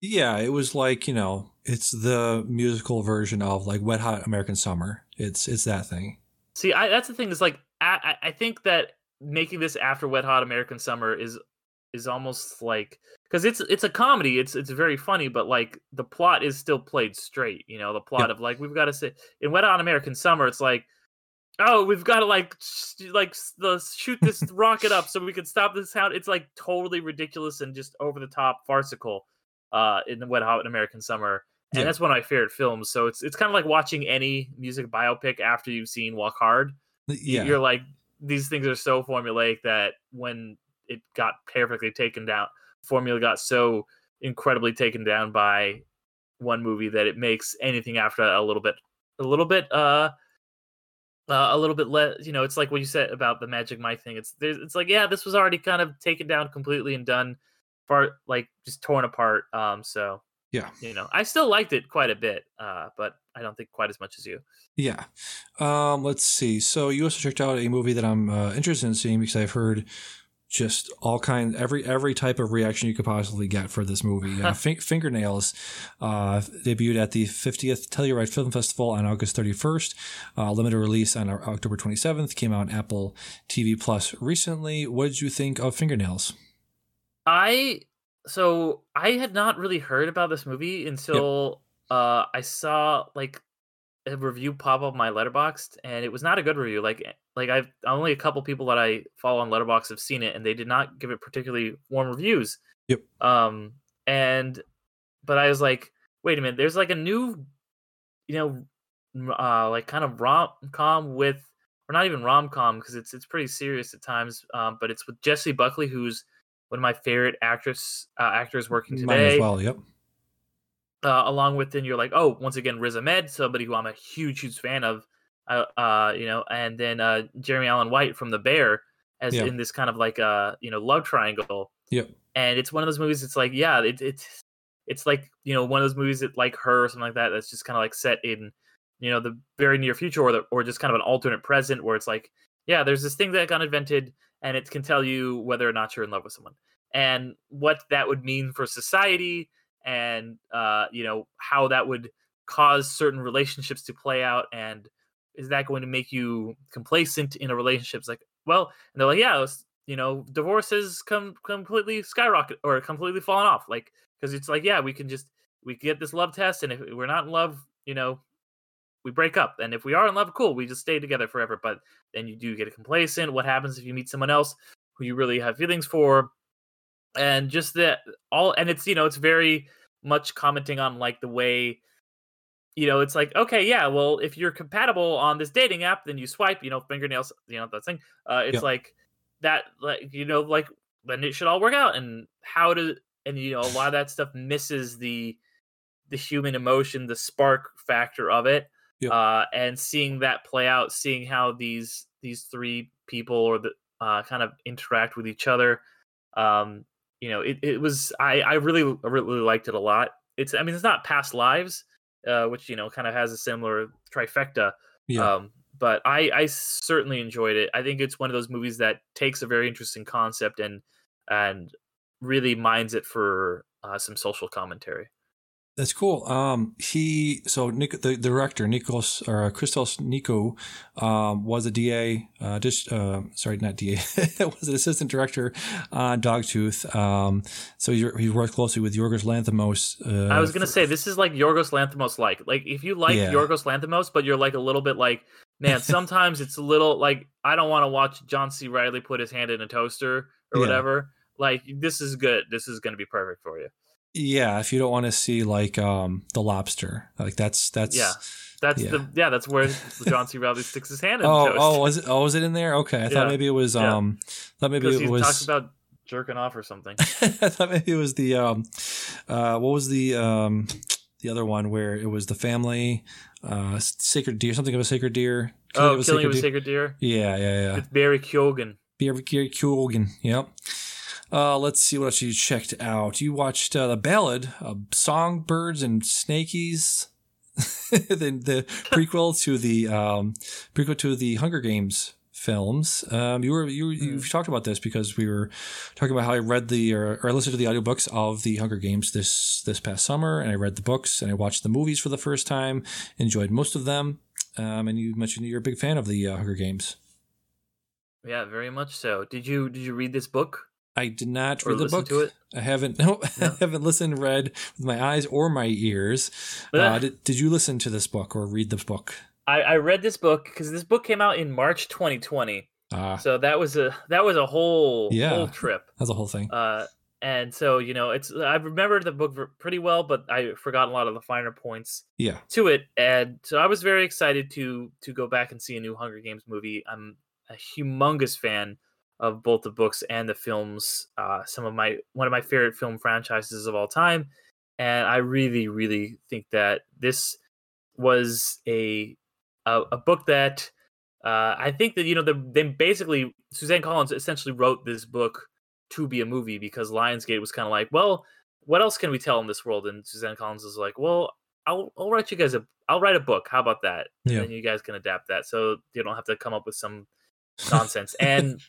Yeah, it was like, it's the musical version of like Wet Hot American Summer. It's that thing. See, that's the thing is like, I think that making this after Wet Hot American Summer is almost like, because it's a comedy, it's very funny, but like the plot is still played straight. The plot of like, we've got to say in Wet Hot American Summer, it's like, oh, we've got to shoot this rocket up so we can stop this sound. It's like totally ridiculous and just over the top farcical in the Wet Hot American Summer. And that's one of my favorite films. So it's kind of like watching any music biopic after you've seen Walk Hard. Yeah. You're like, these things are so formulaic that when it got perfectly taken down, formula got so incredibly taken down by one movie that it makes anything after a little bit less, it's like what you said about the Magic Mike thing. It's like, yeah, this was already kind of taken down completely and done far, like just torn apart. So yeah, I still liked it quite a bit, but I don't think quite as much as you. Yeah. Let's see. So you also checked out a movie that I'm interested in seeing, because I've heard just all kinds, every type of reaction you could possibly get for this movie. Fingernails debuted at the 50th Telluride Film Festival on August 31st. Limited release on October 27th. Came out on Apple TV Plus recently. What did you think of Fingernails? I had not really heard about this movie until I saw like a review pop up my Letterboxd, and it was not a good review. Like I've only a couple people that I follow on Letterboxd have seen it, and they did not give it particularly warm reviews. Yep. But I was like, wait a minute, there's like a new, like kind of rom-com with, or not even rom-com, because it's pretty serious at times. But it's with Jessie Buckley, who's one of my favorite actors working today. Mine as well. Yep. Along with, then you're like, oh, once again, Riz Ahmed, somebody who I'm a huge fan of. And then Jeremy Allen White from The Bear, as in this kind of like love triangle. Yep. And it's one of those movies. It's like, yeah, it's like one of those movies that like Her or something like that. That's just kind of like set in the very near future, or just kind of an alternate present where it's like, yeah, there's this thing that got invented, and it can tell you whether or not you're in love with someone, and what that would mean for society, and how that would cause certain relationships to play out, and is that going to make you complacent in a relationship? It's like, well, and they're like, yeah, divorces completely skyrocket or completely fallen off, like, because it's like, yeah, we get this love test, and if we're not in love, we break up, and if we are in love, cool, we just stay together forever. But then you do get complacent. What happens if you meet someone else who you really have feelings for? And just that all, and it's it's very much commenting on like the way, it's like, okay, yeah, well, if you're compatible on this dating app, then you swipe, fingernails, that thing. It's like that, like like then it should all work out. And how to, and a lot of that stuff misses the human emotion, the spark factor of it. Yep. And seeing that play out, seeing how these three people or the kind of interact with each other. It was, I really liked it a lot. It's not Past Lives, which, kind of has a similar trifecta. Yeah. But I certainly enjoyed it. I think it's one of those movies that takes a very interesting concept and really mines it for some social commentary. That's cool. The director, Christos Nikos, was a DA, was an assistant director on Dogtooth. So he worked closely with Yorgos Lanthimos. I was going to say, this is like Yorgos Lanthimos, like if you like Yorgos Lanthimos, but you're like a little bit like, man, sometimes it's a little like, I don't want to watch John C. Reilly put his hand in a toaster or whatever. Like, this is good. This is going to be perfect for you. Yeah, if you don't want to see like The Lobster, like that's yeah. That's yeah. the yeah. That's where John C. Reilly sticks his hand in. Oh, toast. was it in there? Okay, I thought maybe it was. Thought maybe it was talks about jerking off or something. I thought maybe it was the what was the other one where it was the family sacred deer, something of a sacred deer. Killing of a Sacred Deer. Yeah. It's Barry Keoghan. Yep. Let's see what else you checked out. You watched The Ballad of Songbirds and Snakies. the prequel to the Hunger Games films. You've talked about this because we were talking about how I read I listened to the audiobooks of the Hunger Games this past summer, and I read the books and I watched the movies for the first time. Enjoyed most of them. And you mentioned you're a big fan of the Hunger Games. Yeah, very much so. Did you read this book? I did not read the book. To it? I haven't. No, yeah. I haven't read with my eyes or my ears. Did you listen to this book or read the book? I read this book because this book came out in March 2020. So that was a whole trip. That's a whole thing. And so I remember the book pretty well, but I forgot a lot of the finer points. Yeah. To it, and so I was very excited to go back and see a new Hunger Games movie. I'm a humongous fan of both the books and the films, one of my favorite film franchises of all time, and I really, really think that this was a book that I think that they basically Suzanne Collins essentially wrote this book to be a movie because Lionsgate was kind of like, well, what else can we tell in this world? And Suzanne Collins was like, well, I'll write you guys I'll write a book. How about that? Yeah. And then you guys can adapt that so you don't have to come up with some nonsense and.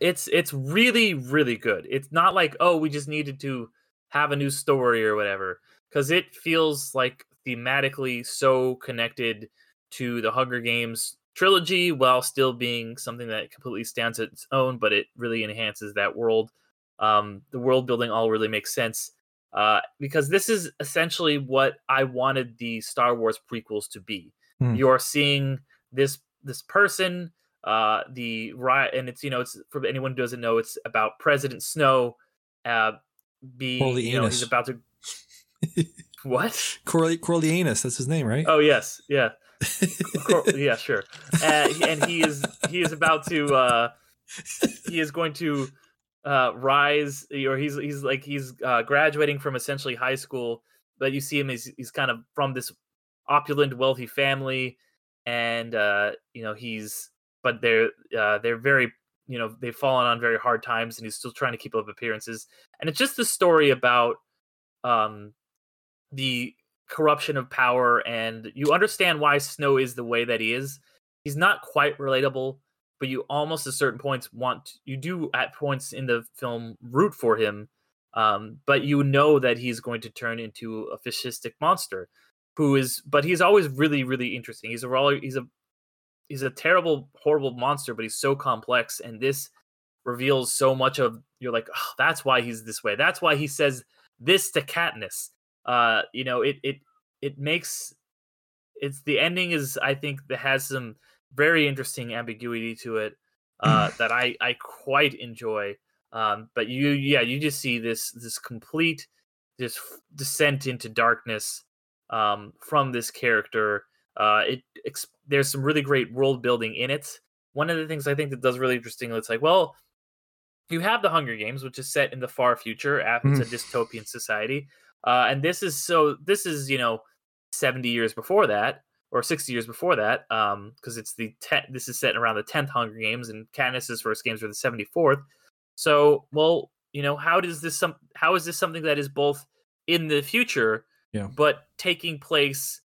It's really, really good. It's not like, oh, we just needed to have a new story or whatever, because it feels like thematically so connected to the Hunger Games trilogy while still being something that completely stands on its own, but it really enhances that world. The world building all really makes sense because this is essentially what I wanted the Star Wars prequels to be. You're seeing this person... it's for anyone who doesn't know, it's about President Snow. Coriolanus. He's about to what? Coriolanus, that's his name, right? Oh yes, yeah, yeah, sure. And he is about to he is going to rise, or he's graduating from essentially high school, but you see him as he's kind of from this opulent, wealthy family, and he's. But they're very, they've fallen on very hard times, and he's still trying to keep up appearances. And it's just the story about the corruption of power, and you understand why Snow is the way that he is. He's not quite relatable, but you almost at certain points at points in the film root for him. But you know that he's going to turn into a fascistic monster, but he's always really, really interesting. He's a terrible, horrible monster, but he's so complex. And this reveals so much of, you're like, oh, that's why he's this way. That's why he says this to Katniss. The ending is, I think that has some very interesting ambiguity to it that I quite enjoy. But you just see this complete descent into darkness from this character. There's some really great world building in it. One of the things I think that does really interesting, it's like, well, you have the Hunger Games, which is set in the far future. It's a dystopian society, and this is 70 years before that, or 60 years before that, because it's this is set around the 10th Hunger Games, and Katniss's first games were the 74th. So, well, how is this something that is both in the future, but taking place?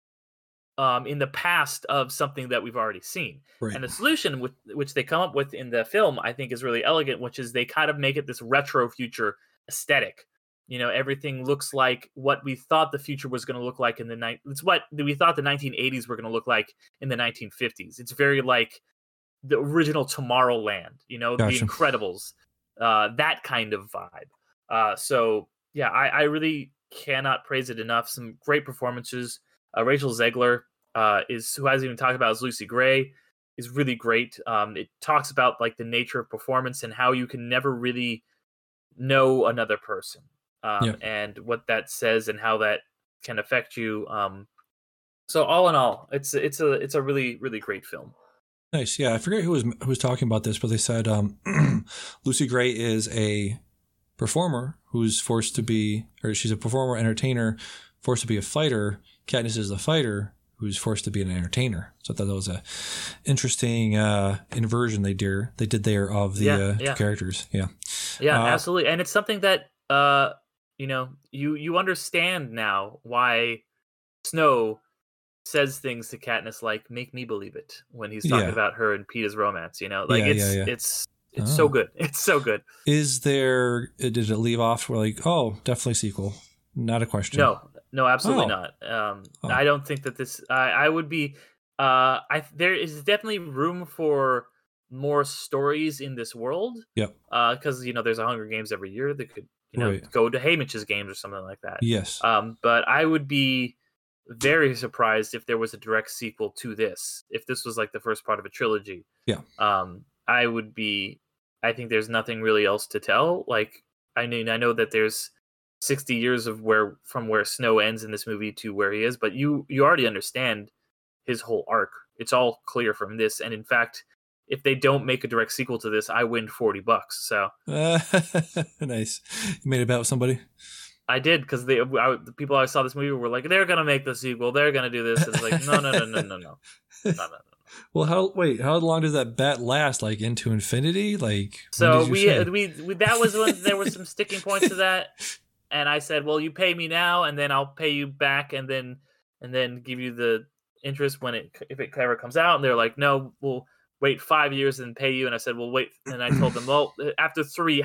In the past of something that we've already seen. Right. And the solution which they come up with in the film, I think, is really elegant, which is they kind of make it this retro future aesthetic. Everything looks like what we thought the future was going to look like in the night. It's what we thought the 1980s were going to look like in the 1950s. It's very like the original Tomorrowland, Gotcha. The Incredibles, that kind of vibe. I really cannot praise it enough. Some great performances. Rachel Zegler, who hasn't even talked about as Lucy Gray, is really great. It talks about like the nature of performance and how you can never really know another person. and what that says and how that can affect you. So all in all, it's a really, really great film. Nice. Yeah. I forget who was talking about this, but they said Lucy Gray is a performer she's a performer entertainer forced to be a fighter. Katniss is the fighter who's forced to be an entertainer. So I thought that was a interesting inversion they did there of the two characters. Yeah. Yeah, absolutely. And it's something that, you understand now why Snow says things to Katniss like "make me believe it" when he's talking about her and Peeta's romance. It's so good. It's so good. Did it leave off where like, oh, definitely sequel? Not a question. No, absolutely not. I don't think that this. I would be. There is definitely room for more stories in this world. Yep. Because there's a Hunger Games every year. They could go to Haymitch's Games or something like that. Yes. But I would be very surprised if there was a direct sequel to this. If this was like the first part of a trilogy. Yeah. I would be. I think there's nothing really else to tell. Like, I mean, I know that there's 60 years of where Snow ends in this movie to where he is, but you already understand his whole arc. It's all clear from this. And in fact, if they don't make a direct sequel to this, I win $40. So nice. You made a bet with somebody? I did, because the people I saw this movie were like, they're gonna make the sequel. They're gonna do this. It's like no. Well, how long does that bet last? Like into infinity? Like so we that was when there were some sticking points to that. And I said, well, you pay me now, and then I'll pay you back, and then give you the interest if it ever comes out. And they're like, no, we'll wait 5 years and pay you. And I said, well, wait. And I told them, well, after 3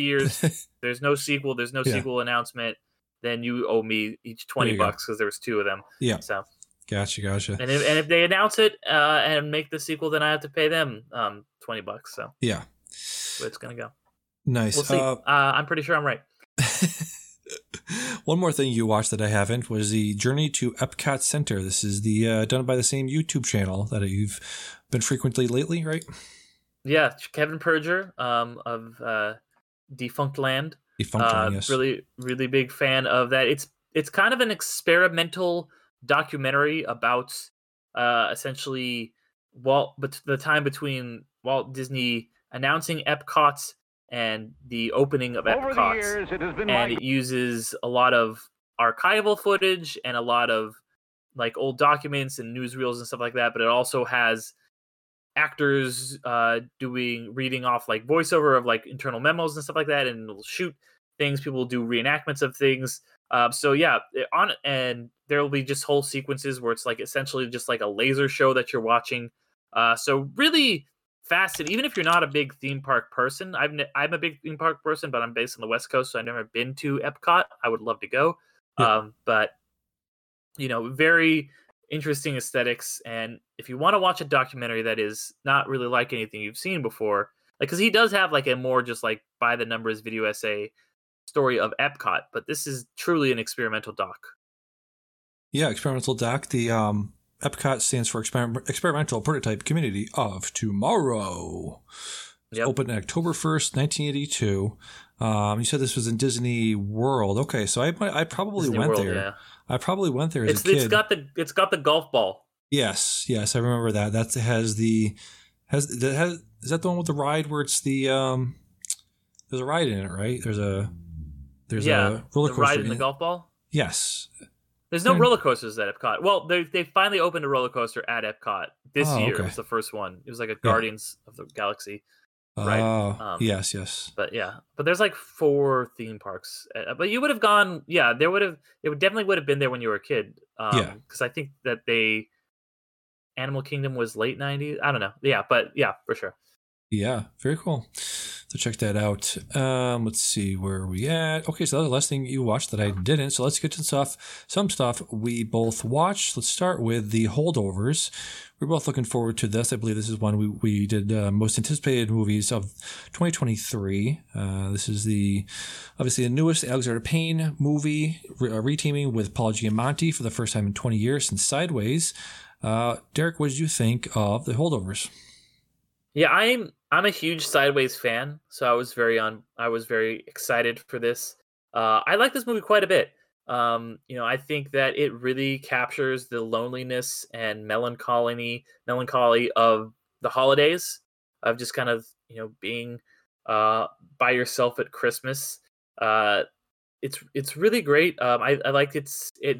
years, there's no sequel. There's no sequel announcement. Then you owe me each $20 because there was two of them. Yeah. So gotcha. And if they announce it and make the sequel, then I have to pay them $20. So yeah, so it's gonna go. Nice. We'll see. I'm pretty sure I'm right. One more thing you watched that I haven't was the Journey to Epcot Center. This is the done by the same YouTube channel that you've been frequently lately, right? Yeah, Kevin Perger of Defunctland. Yes. Really, really big fan of that. It's kind of an experimental documentary about essentially the time between Walt Disney announcing Epcot's and the opening of Epcot, and it uses a lot of archival footage and a lot of like old documents and newsreels and stuff like that. But it also has actors reading off like voiceover of like internal memos and stuff like that, and it'll shoot things. People do reenactments of things. And there will be just whole sequences where it's like essentially just like a laser show that you're watching. So really fascinating. Even if you're not a big theme park person, I'm a big theme park person, but I'm based on the West Coast, so I've never been to Epcot. I would love to go, but very interesting aesthetics. And if you want to watch a documentary that is not really like anything you've seen before, like because he does have like a more just like by the numbers video essay story of Epcot, but this is truly an experimental doc. Yeah, experimental doc. The Epcot stands for Experimental Prototype Community of Tomorrow. Yep. Opened October 1st, 1982. You said this was in Disney World. Okay, so I probably Disney went World, there. Yeah. I probably went there as a kid. It's got the golf ball. Yes, I remember that. That has the is that the one with the ride where it's the there's a ride in it, right? There's a roller coaster. The ride in the golf ball? Yes. There's no roller coasters at Epcot. Well, they finally opened a roller coaster at Epcot this year. Okay. It was the first one. It was like a Guardians of the Galaxy, right? Yes. But there's like 4 theme parks. But you would have gone. Yeah, it would definitely have been there when you were a kid. Because I think that Animal Kingdom was late 90s. I don't know. Yeah, but yeah, for sure. Yeah, very cool. So check that out. Let's see where are we at. Okay, so that was the last thing you watched that I didn't. So let's get to some stuff we both watched. Let's start with The Holdovers. We're both looking forward to this. I believe this is one we did most anticipated movies of 2023. This is obviously the newest Alexander Payne movie, reteaming with Paul Giamatti for the first time in 20 years since Sideways. Derek, what did you think of The Holdovers? Yeah, I'm a huge Sideways fan, so I was very excited for this. I like this movie quite a bit. I think that it really captures the loneliness and melancholy of the holidays, of just kind of, being by yourself at Christmas. It's really great. I like it's set in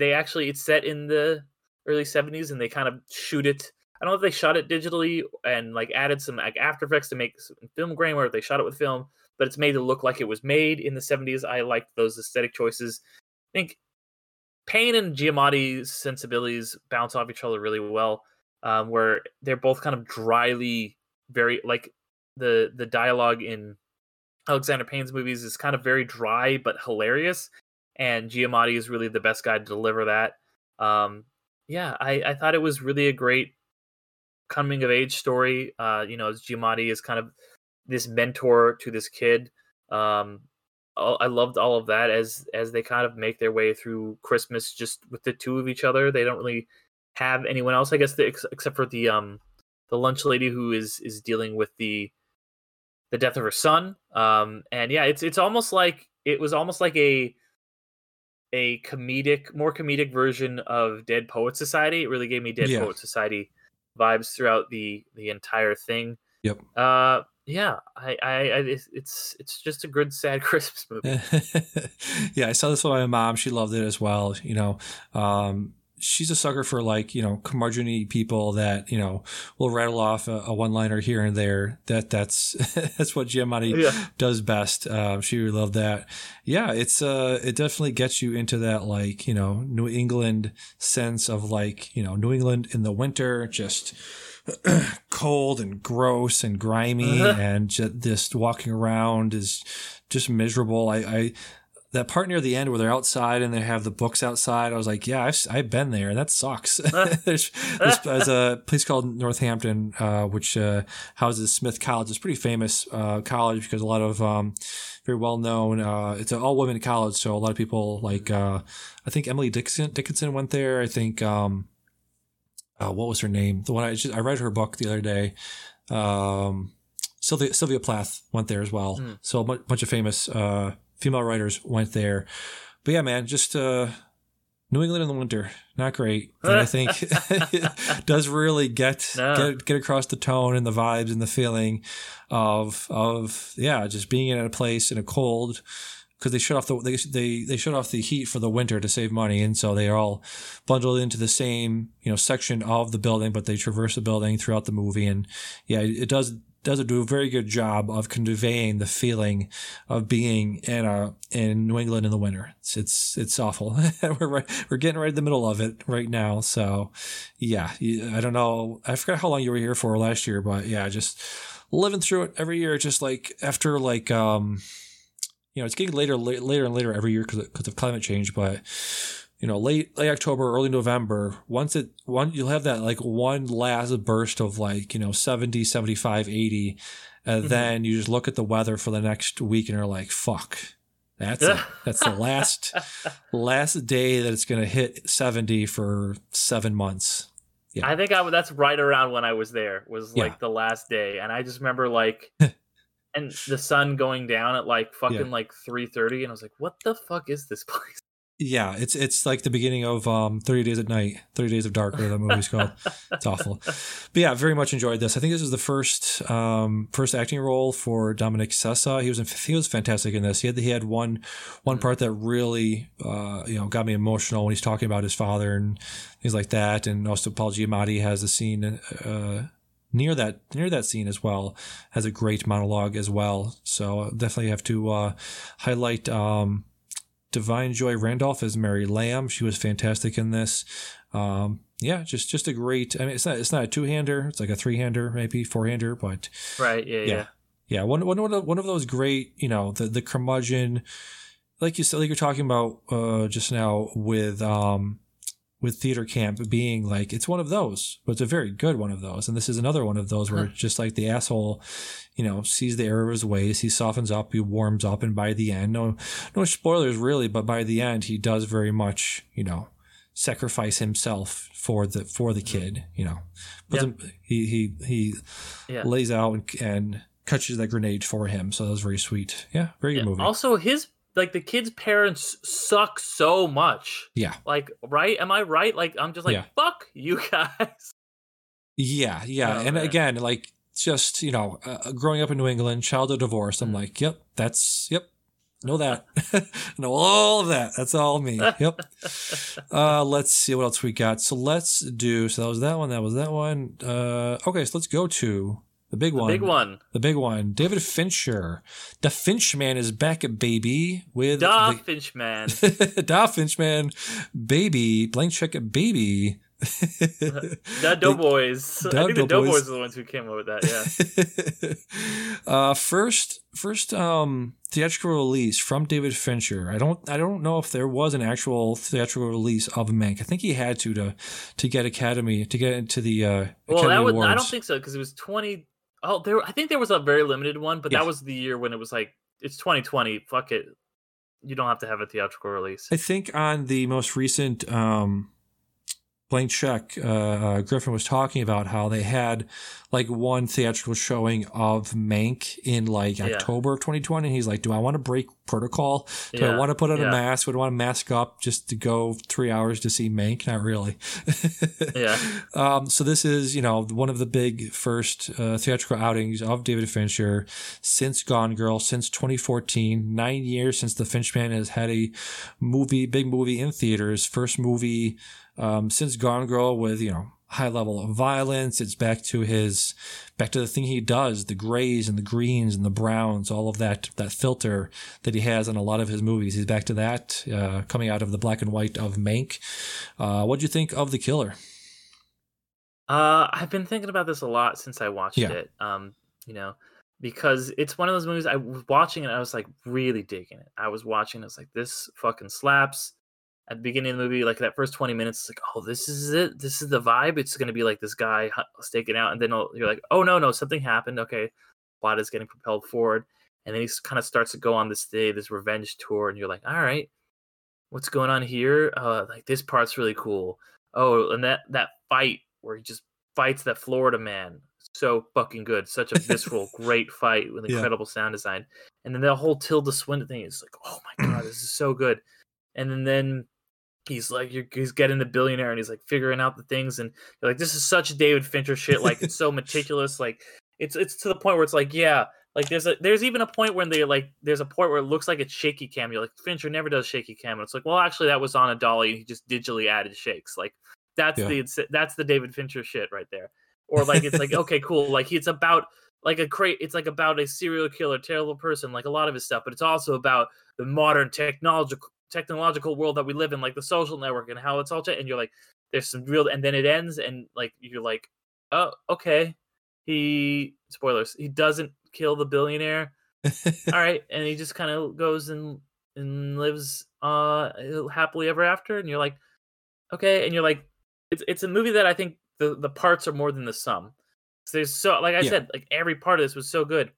the early 70s, and they kind of shoot it. I don't know if they shot it digitally and added some After Effects to make some film grain, or if they shot it with film, but it's made to look like it was made in the 70s. I liked those aesthetic choices. I think Payne and Giamatti's sensibilities bounce off each other really well, where they're both kind of dryly, very the dialogue in Alexander Payne's movies is kind of very dry but hilarious, and Giamatti is really the best guy to deliver that. I thought it was really a great coming of age story. As Giamatti is kind of this mentor to this kid. I loved all of that as they kind of make their way through Christmas just with the two of each other. They don't really have anyone else, I guess, except for the lunch lady who is dealing with the death of her son. It's almost like it was almost like a more comedic version of Dead Poets Society. It really gave me Dead Poets Society vibes throughout the entire thing. Yep. It's just a good, sad Christmas movie. I saw this with my mom. She loved it as well. She's a sucker for curmudgeon-y people that will rattle off a one-liner here and there. That's what Giamatti does best. She would love that. Yeah, it definitely gets you into that New England sense of New England in the winter, just cold and gross and grimy, and just walking around is just miserable. That part near the end where they're outside and they have the books outside, I was like, yeah, I've been there, and that sucks. There's a place called Northampton, which houses Smith College. It's a pretty famous college because a lot of very well-known. It's an all-women college, so a lot of people I think Emily Dickinson went there. I think what was her name? The one I read her book the other day. Sylvia Plath went there as well. Mm. So a bunch of famous female writers went there. But yeah, man, just New England in the winter, not great. And I think it does really get across the tone and the vibes and the feeling of just being in a place in a cold, because they shut off they shut off the heat for the winter to save money, and so they are all bundled into the same section of the building, but they traverse the building throughout the movie. And it does do a very good job of conveying the feeling of being in New England in the winter. It's awful. We're getting right in the middle of it right now. So yeah, I don't know. I forgot how long you were here for last year, but yeah, just living through it every year. Just after it's getting later and later every year because of climate change, but. Late October, early November, you'll have that one last burst of 70, 75, 80. And then you just look at the weather for the next week and you're like, fuck, that's it. That's the last day that it's going to hit 70 for 7 months. Yeah. I think that's right around when I was there was the last day. And I just remember and the sun going down at 3:30. And I was like, what the fuck is this place? Yeah, it's like the beginning of 30 Days at Night, 30 Days of Dark, whatever that movie's called. It's awful. But yeah, very much enjoyed this. I think this is the first acting role for Dominic Sessa. He was fantastic in this. He had one part that really got me emotional when he's talking about his father and things like that. And also Paul Giamatti has a scene near that scene as well, has a great monologue as well. So I'll definitely have to highlight. Divine Joy Randolph as Mary Lamb. She was fantastic in this. Just a great. I mean, it's not a two-hander. It's like a three-hander, maybe four-hander. But right, yeah. One of those great. The curmudgeon, like you said, like you're talking about just now with theater camp being it's one of those, but it's a very good one of those. And this is another one of those where just the asshole, sees the error of his ways. He softens up, he warms up. And by the end, no spoilers really, but by the end, he does very much, sacrifice himself for the kid, he lays out and catches that grenade for him. So that was very sweet. Yeah. Very good movie. Also his like the kid's parents suck so much. Yeah. Like, right? Am I right? Like, I'm just like, fuck you guys. Yeah. And again, like, just, you know, growing up in New England, childhood divorce, I'm like, yep. Know that. Know all of that. That's all me. Yep. Let's see what else we got. So let's do, so that was that one. That was that one. Okay. So let's go to the big one. David Fincher. The Finchman is back at baby with. Da Finchman baby. Blank Check at baby. The Doughboys. The Doughboys are the ones who came up with that. Yeah. First, theatrical release from David Fincher. I don't know if there was an actual theatrical release of Mank. I think he had to get Academy to get into the. Academy Awards. I don't think so because it was 20. Oh, I think there was a very limited one, but that was the year when it was like it's 2020. Fuck it, you don't have to have a theatrical release. I think on the most recent. Blank Check, Griffin was talking about how they had like one theatrical showing of Mank in like October of 2020. And he's like, do I want to break protocol? Do I want to put on a mask? Would I want to mask up just to go 3 hours to see Mank? Not really. Yeah. So this is, you know, one of the big first theatrical outings of David Fincher since Gone Girl, since 2014, 9 years since the Finchman has had a movie, big movie in theaters, first movie since Gone Girl with, you know, high level of violence. It's back to the thing he does, the grays and the greens and the browns, all of that filter that he has in a lot of his movies. He's back to that, coming out of the black and white of Mank. What'd you think of The Killer? I've been thinking about this a lot since I watched it, you know, because it's one of those movies I was watching and I was like really digging it. I was like, this fucking slaps. At the beginning of the movie, like that first 20 minutes, it's like, oh, this is it. This is the vibe. It's going to be like this guy staking out. And then you're like, oh, no, something happened. Okay. Plot is getting propelled forward. And then he kind of starts to go on this revenge tour. And you're like, all right, what's going on here? Like this part's really cool. Oh, and that fight where he just fights that Florida man. So fucking good. Such a visceral, great fight with incredible sound design. And then the whole Tilda Swinton thing is like, oh my God, this is so good. And then he's like, he's getting the billionaire, and he's like figuring out the things, and you're like, this is such David Fincher shit. Like it's so meticulous. Like it's to the point where it's like, yeah, like there's even a point when they like there's a point where it looks like it's shaky cam. You're like, Fincher never does shaky cam, and it's like, well, actually, that was on a dolly, and he just digitally added shakes. Like that's the David Fincher shit right there. Or like it's like okay, cool. Like it's about like it's like about a serial killer, terrible person, like a lot of his stuff, but it's also about the modern technological world that we live in, like the social network and how it's all and you're like there's some real, and then it ends and like you're like, oh, okay, he doesn't kill the billionaire. All right, and he just kind of goes and lives happily ever after, and you're like, okay, and you're like it's a movie that I think the parts are more than the sum. So there's so like I said, like every part of this was so good.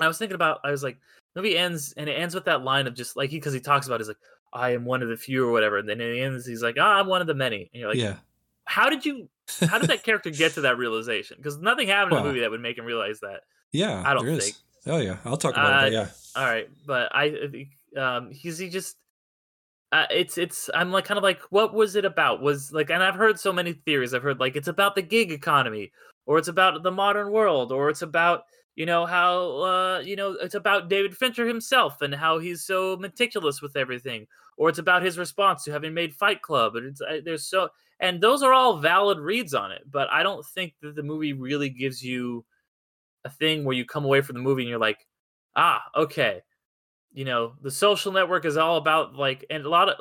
I was thinking about, I was like, movie ends, and it ends with that line of just like because he talks about it, he's like, I am one of the few or whatever, and then in the end he's like, I'm one of the many, and you're like, how did that character get to that realization? Because nothing happened in the movie that would make him realize that. Yeah, I don't think. Is. Oh yeah, I'll talk about that. Yeah. All right, but I he just I'm like kind of like, what was it about? Was like, and I've heard so many theories. I've heard like it's about the gig economy, or it's about the modern world, or it's about. You know, how, you know, it's about David Fincher himself and how he's so meticulous with everything. Or it's about his response to having made Fight Club. And and those are all valid reads on it. But I don't think that the movie really gives you a thing where you come away from the movie and you're like, ah, okay. You know, the social network is all about like, and a lot of,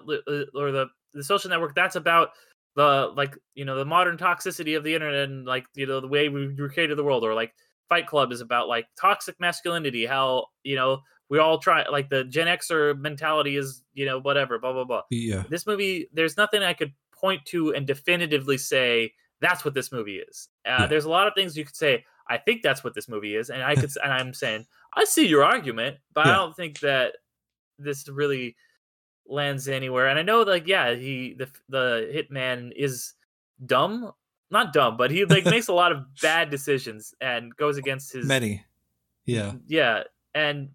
or the social network, that's about the, like, you know, the modern toxicity of the internet and like, you know, the way we created the world, or like, Fight Club is about like toxic masculinity, how, you know, we all try, like the Gen Xer mentality is, you know, whatever, blah, blah, blah. Yeah. This movie, there's nothing I could point to and definitively say, that's what this movie is. There's a lot of things you could say, I think that's what this movie is. And I could, and I'm saying, I see your argument, but I don't think that this really lands anywhere. And I know like, yeah, the hitman is dumb. Not dumb, but he like makes a lot of bad decisions and goes against his many. Yeah. Yeah.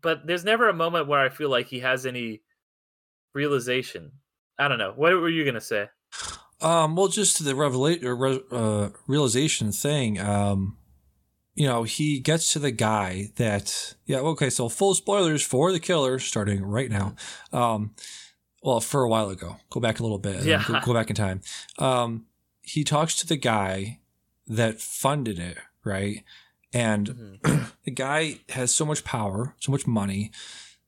But there's never a moment where I feel like he has any realization. I don't know. What were you going to say? Well, just to the realization thing, you know, he gets to the guy that, yeah, okay, so full spoilers for The Killer starting right now. Well, for a while ago. Go back a little bit. Yeah. Go back in time. He talks to the guy that funded it, right? And the guy has so much power, so much money,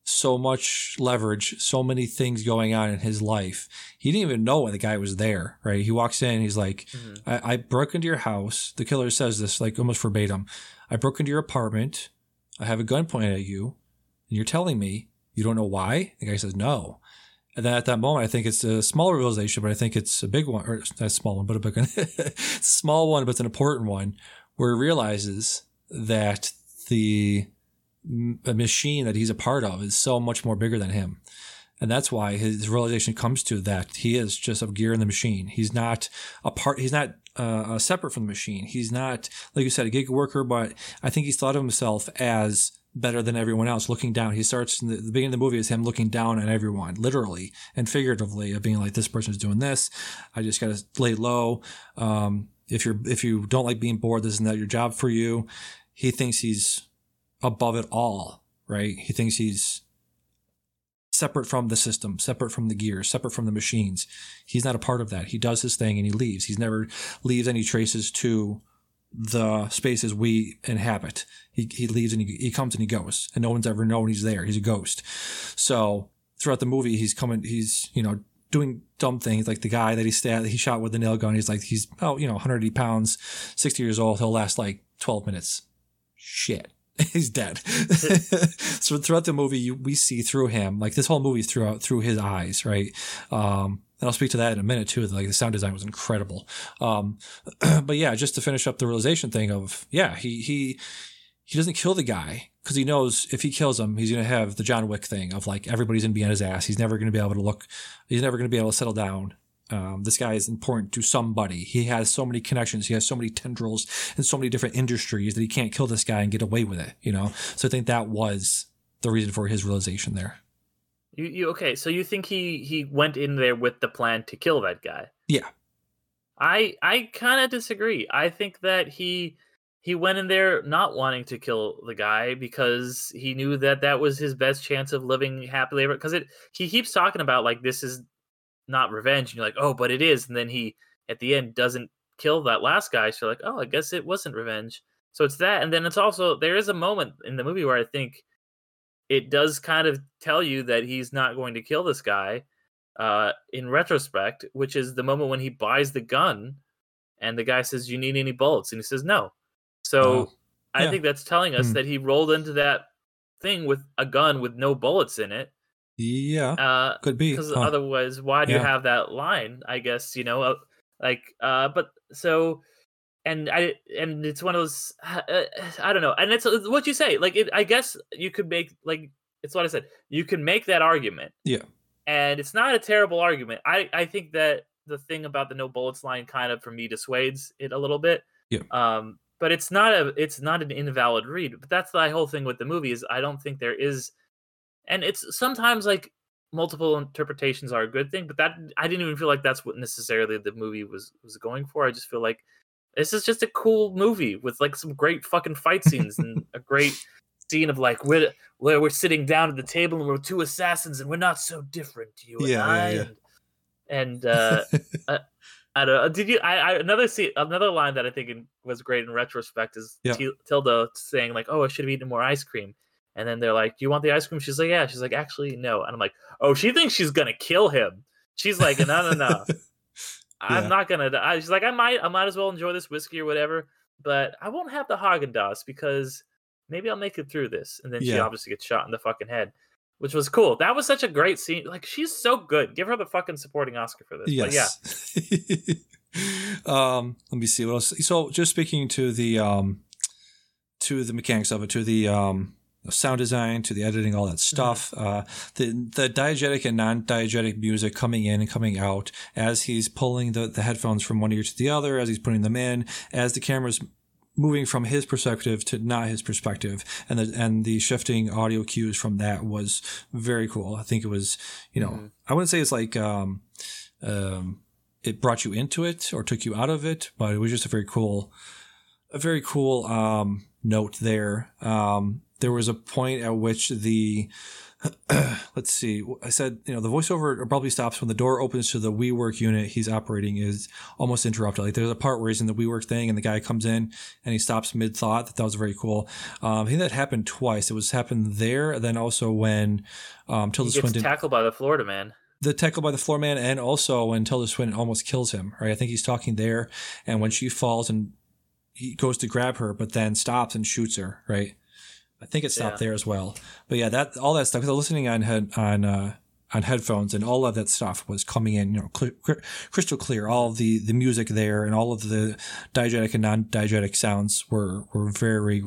so much leverage, so many things going on in his life. He didn't even know when the guy was there, right? He walks in, he's like, I broke into your house. The killer says this like almost verbatim. I broke into your apartment. I have a gun pointed at you. And you're telling me you don't know why? The guy says, no. And then at that moment, I think it's a small realization, but I think it's a big one, or not a small one, but a big one. It's a small one, but it's an important one, where he realizes that the machine that he's a part of is so much more bigger than him. And that's why his realization comes to that he is just a gear in the machine. He's not a part, he's not separate from the machine. He's not, like you said, a gig worker, but I think he's thought of himself as better than everyone else, looking down. He starts in the beginning of the movie is him looking down on everyone, literally and figuratively, of being like, this person's doing this. I just got to lay low. If you don't like being bored, this is not your job for you. He thinks he's above it all, right? He thinks he's separate from the system, separate from the gears, separate from the machines. He's not a part of that. He does his thing and he leaves. He's never leaves any traces to the spaces we inhabit. He leaves and he comes and he goes, and no one's ever known he's there. He's a ghost. So throughout the movie, he's you know, doing dumb things, like the guy that he shot with the nail gun. He's like, he's 180 pounds, 60 years old. He'll last like 12 minutes. Shit. He's dead. So throughout the movie, we see through him, like this whole movie is through his eyes, right? And I'll speak to that in a minute too. Like the sound design was incredible. But yeah, just to finish up the realization thing of, yeah, he doesn't kill the guy because he knows if he kills him, he's going to have the John Wick thing of like, everybody's going to be on his ass. He's never going to be able to look. He's never going to be able to settle down. This guy is important to somebody. He has so many connections. He has so many tendrils and so many different industries that he can't kill this guy and get away with it, you know? So I think that was the reason for his realization there. Okay, so you think he went in there with the plan to kill that guy? Yeah. I kind of disagree. I think that he went in there not wanting to kill the guy because he knew that that was his best chance of living happily ever. Because he keeps talking about, like, this is not revenge, and you're like, oh, but it is. And then he, at the end, doesn't kill that last guy. So you're like, oh, I guess it wasn't revenge. So it's that. And then it's also, there is a moment in the movie where I think it does kind of tell you that he's not going to kill this guy in retrospect, which is the moment when he buys the gun and the guy says, you need any bullets? And he says, no. So I think that's telling us that he rolled into that thing with a gun with no bullets in it. Yeah, could be. Because otherwise, why do you have that line? I guess, you know, but so, and it's one of those, I don't know. And it's what you say, like, I guess you could make, like, it's what I said. You can make that argument. Yeah. And it's not a terrible argument. I think that the thing about the no bullets line kind of, for me, dissuades it a little bit. Yeah. But it's not an invalid read. But that's the whole thing with the movie is I don't think there is. And it's sometimes like multiple interpretations are a good thing, but that I didn't even feel like that's what necessarily the movie was going for. I just feel like this is just a cool movie with like some great fucking fight scenes and a great scene of like we're sitting down at the table and we're two assassins and we're not so different, you and I. Yeah. And I don't know. Did you? Another line that I think was great in retrospect is Tilda saying like, "Oh, I should have eaten more ice cream." And then they're like, do you want the ice cream? She's like, yeah. She's like, actually, no. And I'm like, oh, she thinks she's going to kill him. She's like, no. I'm not going to. She's like, I might as well enjoy this whiskey or whatever, but I won't have the Haagen-Dazs because maybe I'll make it through this. And then she obviously gets shot in the fucking head, which was cool. That was such a great scene. Like, she's so good. Give her the fucking supporting Oscar for this. Yes. But, yeah. Let me see what else. So just speaking to the mechanics of it, to the sound design, to the editing, all that stuff, the diegetic and non-diegetic music coming in and coming out as he's pulling the headphones from one ear to the other, as he's putting them in, as the camera's moving from his perspective to not his perspective, and the shifting audio cues from that was very cool. I think it was, I wouldn't say it's like it brought you into it or took you out of it, but it was just a very cool note there. There was a point at which the let's see, I said, the voiceover probably stops when the door opens to the WeWork unit he's operating is almost interrupted. Like there's a part where he's in the WeWork thing and the guy comes in and he stops mid-thought. That was very cool. I think that happened twice. It was happened there, and then also when Tilda Swinton gets tackled by the Florida man. The tackle by the floor man, and also when Tilda Swinton almost kills him, right? I think he's talking there, and when she falls and he goes to grab her, but then stops and shoots her, right? I think it stopped there as well. But yeah, that all that stuff, because I was listening on headphones, and all of that stuff was coming in, crystal clear. All of the music there and all of the diegetic and non-diegetic sounds were very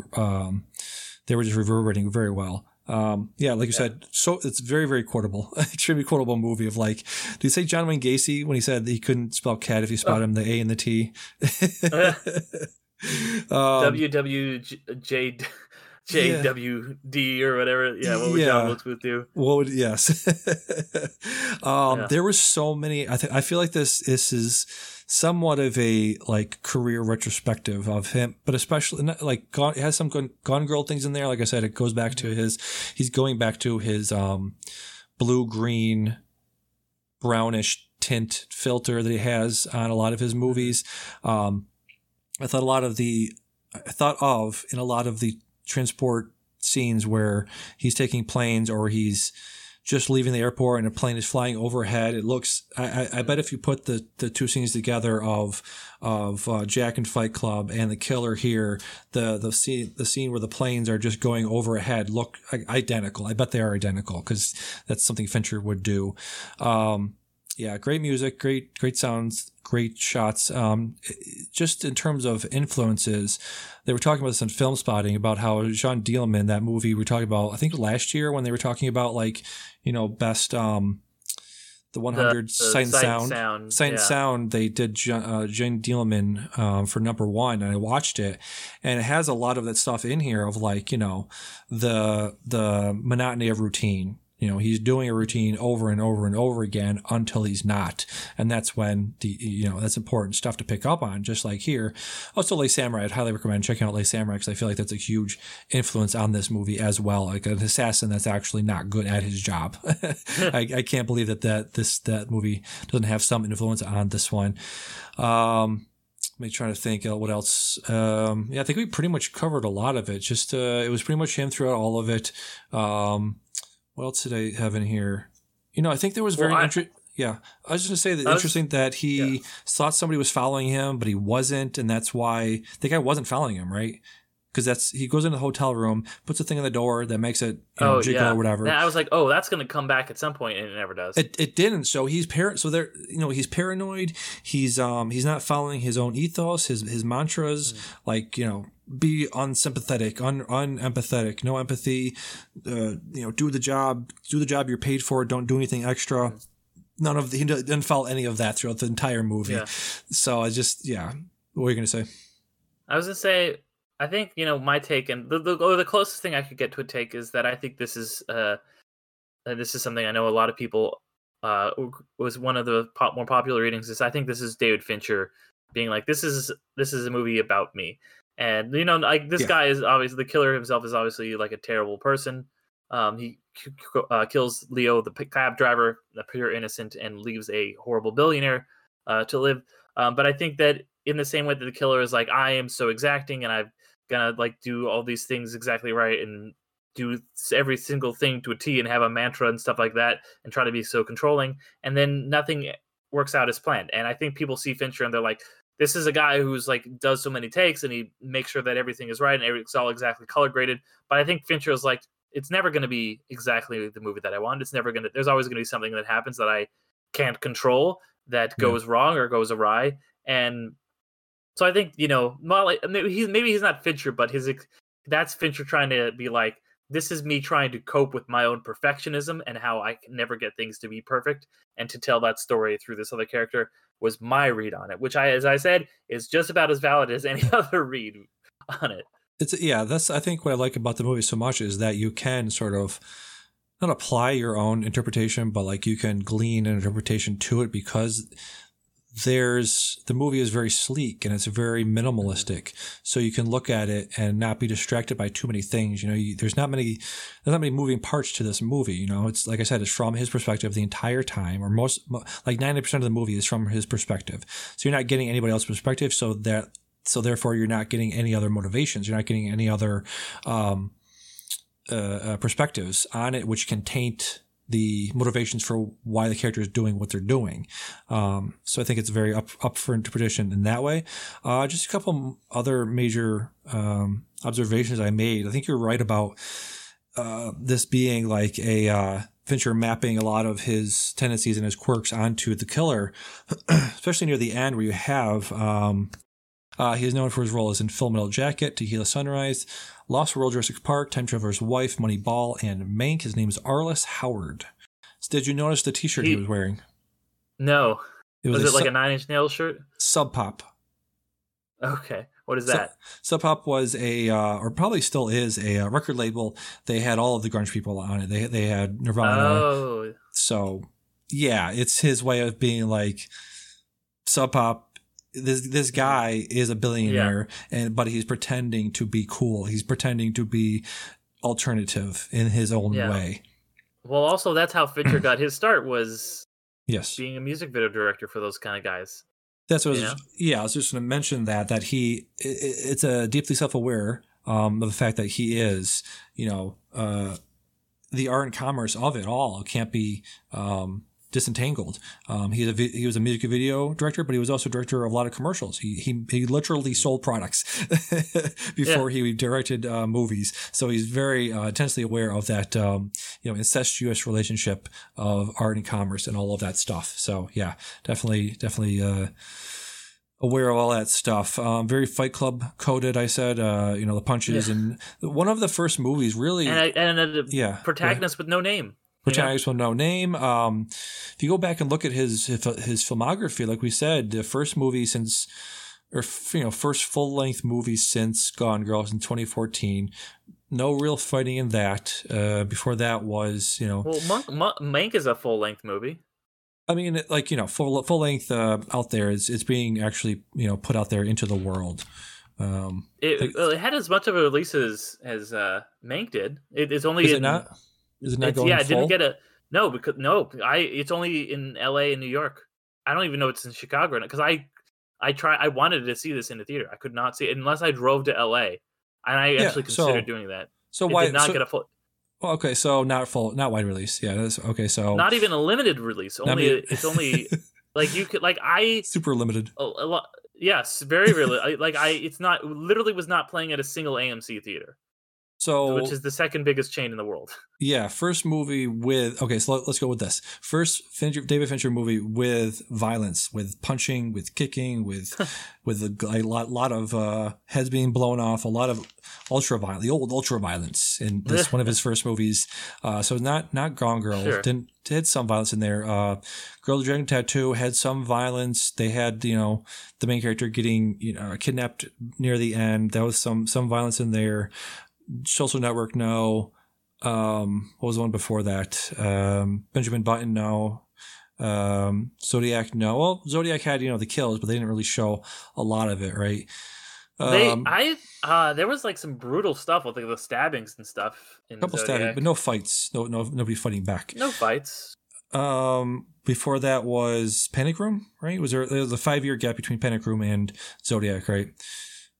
they were just reverberating very well. Like you said, so it's very, very quotable, extremely quotable movie of like, do you say John Wayne Gacy when he said that he couldn't spell cat if you spot him, the A and the T? WWJD or whatever. Yeah. What would John Wilkes do? Yes. There were so many, I feel like this is somewhat of a like career retrospective of him, but especially like it has some Gone Girl things in there. Like I said, it goes back to he's going back to his blue, green, brownish tint filter that he has on a lot of his movies. I thought of in a lot of the transport scenes where he's taking planes or he's just leaving the airport and a plane is flying overhead. It looks, I bet if you put the two scenes together of Jack and Fight Club and The Killer here, the scene where the planes are just going overhead look identical. I bet they are identical because that's something Fincher would do. Great music, great sounds, great shots. Just in terms of influences, they were talking about this in Film Spotting about how Jean Dielman, that movie we talked about, I think last year when they were talking about like, best the 100 sight and sound, they did Jean Dielman for number one, and I watched it, and it has a lot of that stuff in here of like, the monotony of routine. He's doing a routine over and over and over again until he's not. And that's when that's important stuff to pick up on, just like here. Also, Les Samurai. I'd highly recommend checking out Les Samurai because I feel like that's a huge influence on this movie as well. Like an assassin that's actually not good at his job. I can't believe that movie doesn't have some influence on this one. Me trying to think what else. I think we pretty much covered a lot of it. Just it was pretty much him throughout all of it. What else did I have in here? I think there was interesting. Yeah. I was just going to say that interesting that he thought somebody was following him, but he wasn't. And that's why the guy wasn't following him, right? Because he goes into the hotel room, puts a thing on the door that makes it jiggle or whatever. And I was like, oh, that's going to come back at some point, and it never does. It didn't. So he's paranoid. He's not following his own ethos, his mantras, be unsympathetic, unempathetic, no empathy, do the job you're paid for, don't do anything extra. He didn't follow any of that throughout the entire movie. Yeah. So I just, what were you going to say? I was going to say, I think, my take, and the closest thing I could get to a take is that I think this is something I know a lot of people, was one of the more popular readings is I think this is David Fincher being like, this is a movie about me. And, guy is obviously, the killer himself is obviously like a terrible person. He kills Leo, the cab driver, the pure innocent, and leaves a horrible billionaire to live. But I think that in the same way that the killer is like, I am so exacting and I'm going to like do all these things exactly right and do every single thing to a T and have a mantra and stuff like that and try to be so controlling. And then nothing works out as planned. And I think people see Fincher and they're like, this is a guy who's like does so many takes and he makes sure that everything is right and it's all exactly color graded. But I think Fincher is like, it's never going to be exactly the movie that I want. It's never going to, there's always going to be something that happens that I can't control that goes wrong or goes awry. And so I think, maybe he's not Fincher, but that's Fincher trying to be like, this is me trying to cope with my own perfectionism and how I can never get things to be perfect. And to tell that story through this other character was my read on it, which, as I said, is just about as valid as any other read on it. That's I think what I like about the movie so much is that you can sort of not apply your own interpretation, but like you can glean an interpretation to it, because the movie is very sleek and it's very minimalistic. So you can look at it and not be distracted by too many things. You know, there's not many moving parts to this movie. You know, it's like I said, it's from his perspective the entire time, or most, like 90% of the movie is from his perspective. So you're not getting anybody else's perspective. So therefore you're not getting any other motivations. You're not getting any other perspectives on it, which can taint the motivations for why the character is doing what they're doing. So I think it's very up for interpretation in that way. Just a couple other major observations I made. I think you're right about this being like a Fincher mapping a lot of his tendencies and his quirks onto The Killer, especially near the end where you have he is known for his roles in Full Metal Jacket, Tequila Sunrise, Lost World, Jurassic Park, Time Traveler's Wife, Moneyball, and Mank. His name is Arliss Howard. Did you notice the T-shirt he was wearing? No. Was it like a Nine Inch Nails shirt? Sub Pop. Okay. What is that? Sub Pop was or probably still is, a record label. They had all of the grunge people on it. They had Nirvana. Oh. So, yeah, it's his way of being like, Sub Pop. This guy is a billionaire, but he's pretending to be cool. He's pretending to be alternative in his own way. Well, also that's how Fincher got his start, was being a music video director for those kind of guys. That's what I was just going to mention that it's a deeply self-aware of the fact that he is, the art and commerce of it all can't be disentangled. He was a music video director, but he was also director of a lot of commercials. He literally sold products before he directed movies. So he's very intensely aware of that incestuous relationship of art and commerce and all of that stuff. So yeah, definitely aware of all that stuff. Very Fight Club coded, I said, the punches and one of the first movies really. And a protagonist with no name. Protagonist with no name. If you go back and look at his filmography, like we said, the first movie since, first full length movie since Gone Girl in 2014. No real fighting in that. Before that was Well, Mank is a full length movie. I mean, like full length out there. It's being actually put out there into the world. It had as much of a release as Mank did. Is it not? Is it not going full? It's only in LA and New York. I don't even know it's in Chicago, because I wanted to see this in the theater. I could not see it unless I drove to LA, and I actually considered doing that. So it why did not get a full? Well, okay, so not full, not wide release. Yeah, that's okay. So not even a limited release. It's only like you could super limited. A lot, yes, very really. Literally was not playing at a single AMC theater. So, which is the second biggest chain in the world. Yeah, first movie with... Okay, so let's go with this. First David Fincher movie with violence, with punching, with kicking, with a lot of heads being blown off, a lot of ultra violence in this one of his first movies. So not Gone Girl. Sure. Had some violence in there. Girl with the Dragon Tattoo had some violence. They had, the main character getting kidnapped near the end. That was some violence in there. Social Network, no. What was the one before that? Benjamin Button, no. Zodiac, no. Well, Zodiac had the kills, but they didn't really show a lot of it, right? There was like some brutal stuff with the stabbings and stuff. A couple stabbings, but no fights. No, nobody fighting back. No fights. Before that was Panic Room, right? There was a 5-year gap between Panic Room and Zodiac, right?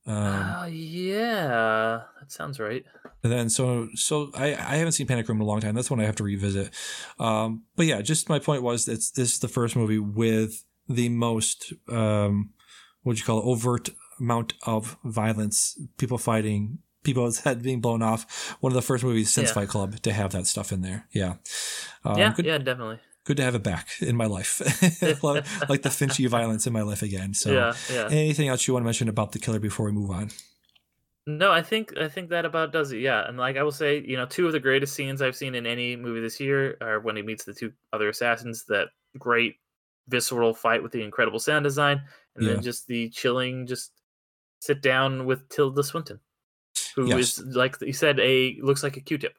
Yeah, that sounds right. And then so I haven't seen Panic Room in a long time. That's one I have to revisit. But yeah, just my point was this is the first movie with the most overt amount of violence. People fighting, people's head being blown off. One of the first movies since Fight Club to have that stuff in there. Yeah. Definitely. Good to have it back in my life, like the Finchie violence in my life again. So, anything else you want to mention about The Killer before we move on? No, I think that about does it. Yeah, and like I will say, two of the greatest scenes I've seen in any movie this year are when he meets the two other assassins. That great visceral fight with the incredible sound design, and then just the chilling, just sit down with Tilda Swinton, who is, like you said, looks like a Q-tip.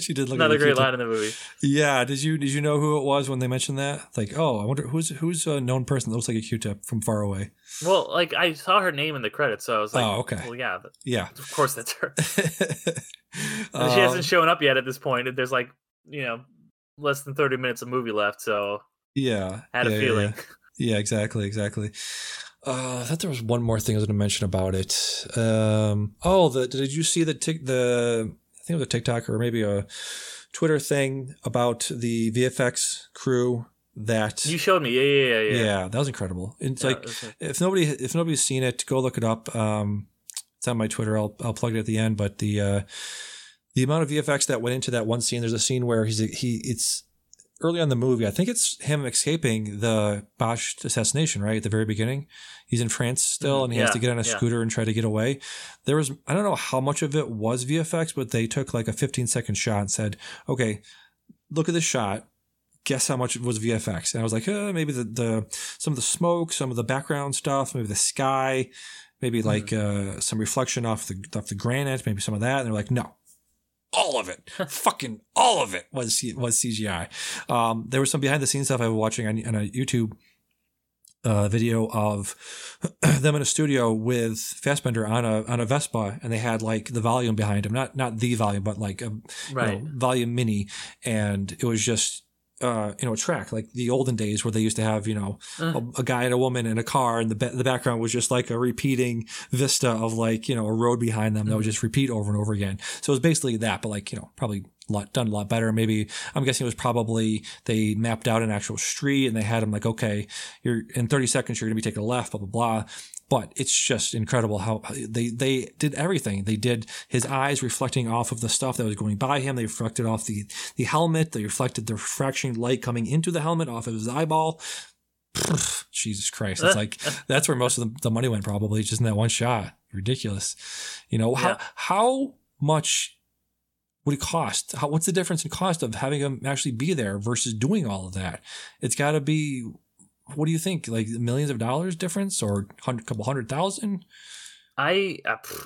She did look another like a great line in the movie. Yeah, did you know who it was when they mentioned that? Like, oh, I wonder who's a known person that looks like a Q-tip from far away. Well, like I saw her name in the credits, so I was like, oh, okay, well, yeah, of course that's her. She hasn't shown up yet at this point. There's like, you know, less than 30 minutes of movie left, so had a feeling. Yeah, exactly. I thought there was one more thing I was going to mention about it. Did you see the I think it was a TikTok or maybe a Twitter thing about the VFX crew that you showed me? Yeah. Yeah, that was incredible. It's if nobody's seen it, go look it up. It's on my Twitter. I'll plug it at the end. But the amount of VFX that went into that one scene. There's a scene where it's early on in the movie, I think it's him escaping the Bosch assassination, right? At the very beginning. He's in France still, and he has to get on a scooter and try to get away. There was, I don't know how much of it was VFX, but they took like a 15-second shot and said, okay, look at this shot. Guess how much was VFX? And I was like, maybe some of the smoke, some of the background stuff, maybe the sky, maybe like some reflection off the granite, maybe some of that. And they're like, no. All of it, fucking all of it was CGI. There was some behind the scenes stuff I was watching on a YouTube video of them in a studio with Fassbender on a Vespa, and they had like the volume behind him, not the volume, but like a volume mini, and it was just a track like the olden days where they used to have a guy and a woman in a car, and the background was just like a repeating vista of like a road behind them that would just repeat over and over again. So it was basically that, but like probably done a lot better. Maybe I'm guessing it was probably they mapped out an actual street and they had them like, okay, you're in 30 seconds you're gonna be taking a left, blah blah blah. But it's just incredible how they did everything. They did his eyes reflecting off of the stuff that was going by him. They reflected off the helmet. They reflected the refracting light coming into the helmet off of his eyeball. Jesus Christ. It's like that's where most of the money went probably, just in that one shot. Ridiculous. How much would it cost? What's the difference in cost of having him actually be there versus doing all of that? It's got to be – what do you think? Like millions of dollars difference, or a couple hundred thousand? I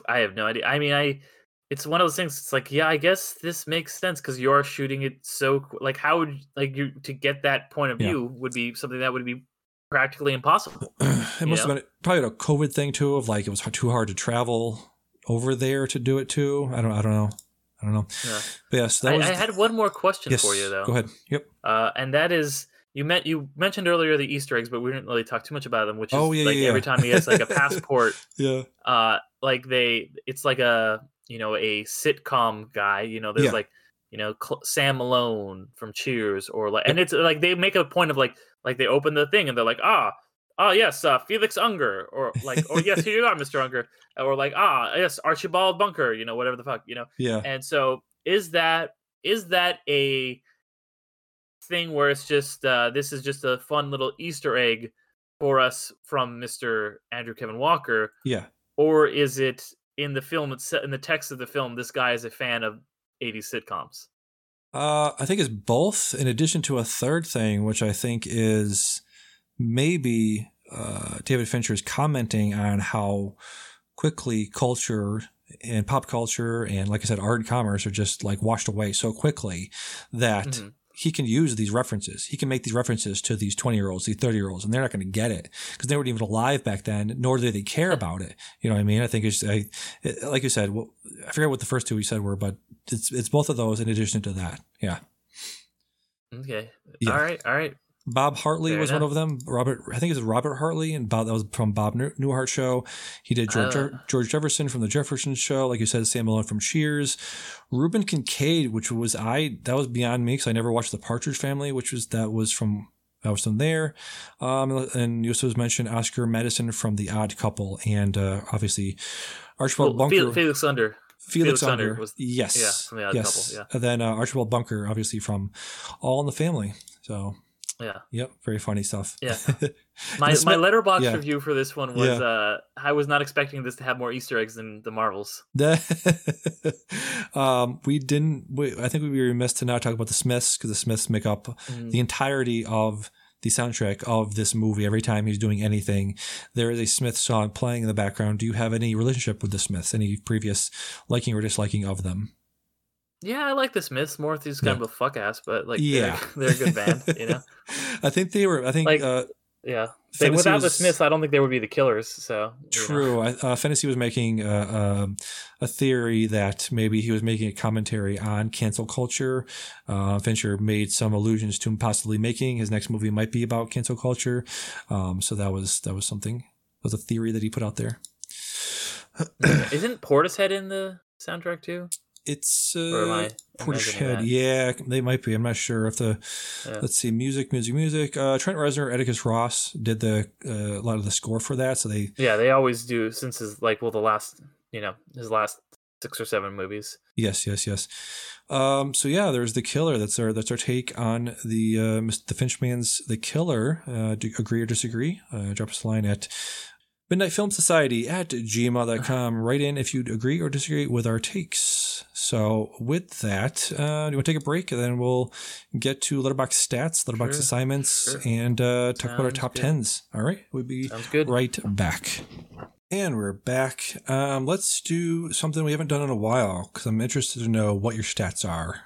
have no idea. I mean, it's one of those things. It's like, yeah, I guess this makes sense because you are shooting it so like how would like you to get that point of view would be something that would be practically impossible. It must have been probably a COVID thing too, of like it was too hard to travel over there to do it too. I don't know. Yeah. But yes, I had one more question for you though. Go ahead. Yep. And that is. You mentioned earlier the Easter eggs, but we didn't really talk too much about them, which is every time he has like a passport, it's like a, a sitcom guy, there's like, Sam Malone from Cheers or like, and it's like, they make a point of like they open the thing and they're like, Felix Unger or like, oh yes, here you are, Mr. Unger. Or like, yes, Archibald Bunker, whatever the fuck, Yeah. And so is that a thing where it's just this is just a fun little Easter egg for us from Mr. Andrew Kevin Walker, or is it in the film in the text of the film this guy is a fan of 80s sitcoms? I think it's both, in addition to a third thing which I think is maybe David Fincher is commenting on how quickly culture and pop culture and, like I said, art and commerce are just like washed away so quickly that he can use these references. He can make these references to these 20-year-olds, these 30-year-olds, and they're not going to get it because they weren't even alive back then, nor did they care about it. You know what I mean? I think it's like you said. Well, I forget what the first two we said were, but it's both of those in addition to that. Yeah. Okay. Yeah. All right. Bob Hartley was one of them. I think it was Robert Hartley, and that was from Bob Newhart Show. He did George Jefferson from the Jefferson Show, like you said, Sam Malone from Cheers, Reuben Kincaid, that was beyond me because I never watched The Partridge Family, which was from there. And you also mentioned Oscar Madison from The Odd Couple, and obviously Archibald Bunker, Felix Unger. Felix Unger was from The Odd Couple. And then Archibald Bunker, obviously from All in the Family. So. Yeah. Yep. Very funny stuff. Yeah. My Letterboxd review for this one was I was not expecting this to have more Easter eggs than the Marvels. I think we'd be remiss to not talk about the Smiths, because the Smiths make up the entirety of the soundtrack of this movie every time he's doing anything. There is a Smith song playing in the background. Do you have any relationship with the Smiths? Any previous liking or disliking of them? Yeah, I like the Smiths more. They're just kind of a fuck ass, but like, yeah, they're a good band, you know? Yeah. Without the Smiths, I don't think they would be the Killers. So true. Fennessy was making a theory that maybe he was making a commentary on cancel culture. Fincher made some allusions to him possibly making his next movie might be about cancel culture. So that was something. That was a theory that he put out there. Isn't Portishead in the soundtrack too? It's Portishead. Yeah, they might be. I'm not sure if let's see, music. Trent Reznor, Atticus Ross did a lot of the score for that. So they always do since his his last 6 or 7 movies. Yes. So yeah, there's The Killer. That's our take on the Finchman's The Killer. Do you agree or disagree? Drop us a line at midnightfilmsociety@gmail.com. Write in if you agree or disagree with our takes. So with that, do you want to take a break? And then we'll get to Letterboxd stats, Letterboxd assignments, and talk about our top 10s. All right. We'll be right back. And we're back. Let's do something we haven't done in a while because I'm interested to know what your stats are.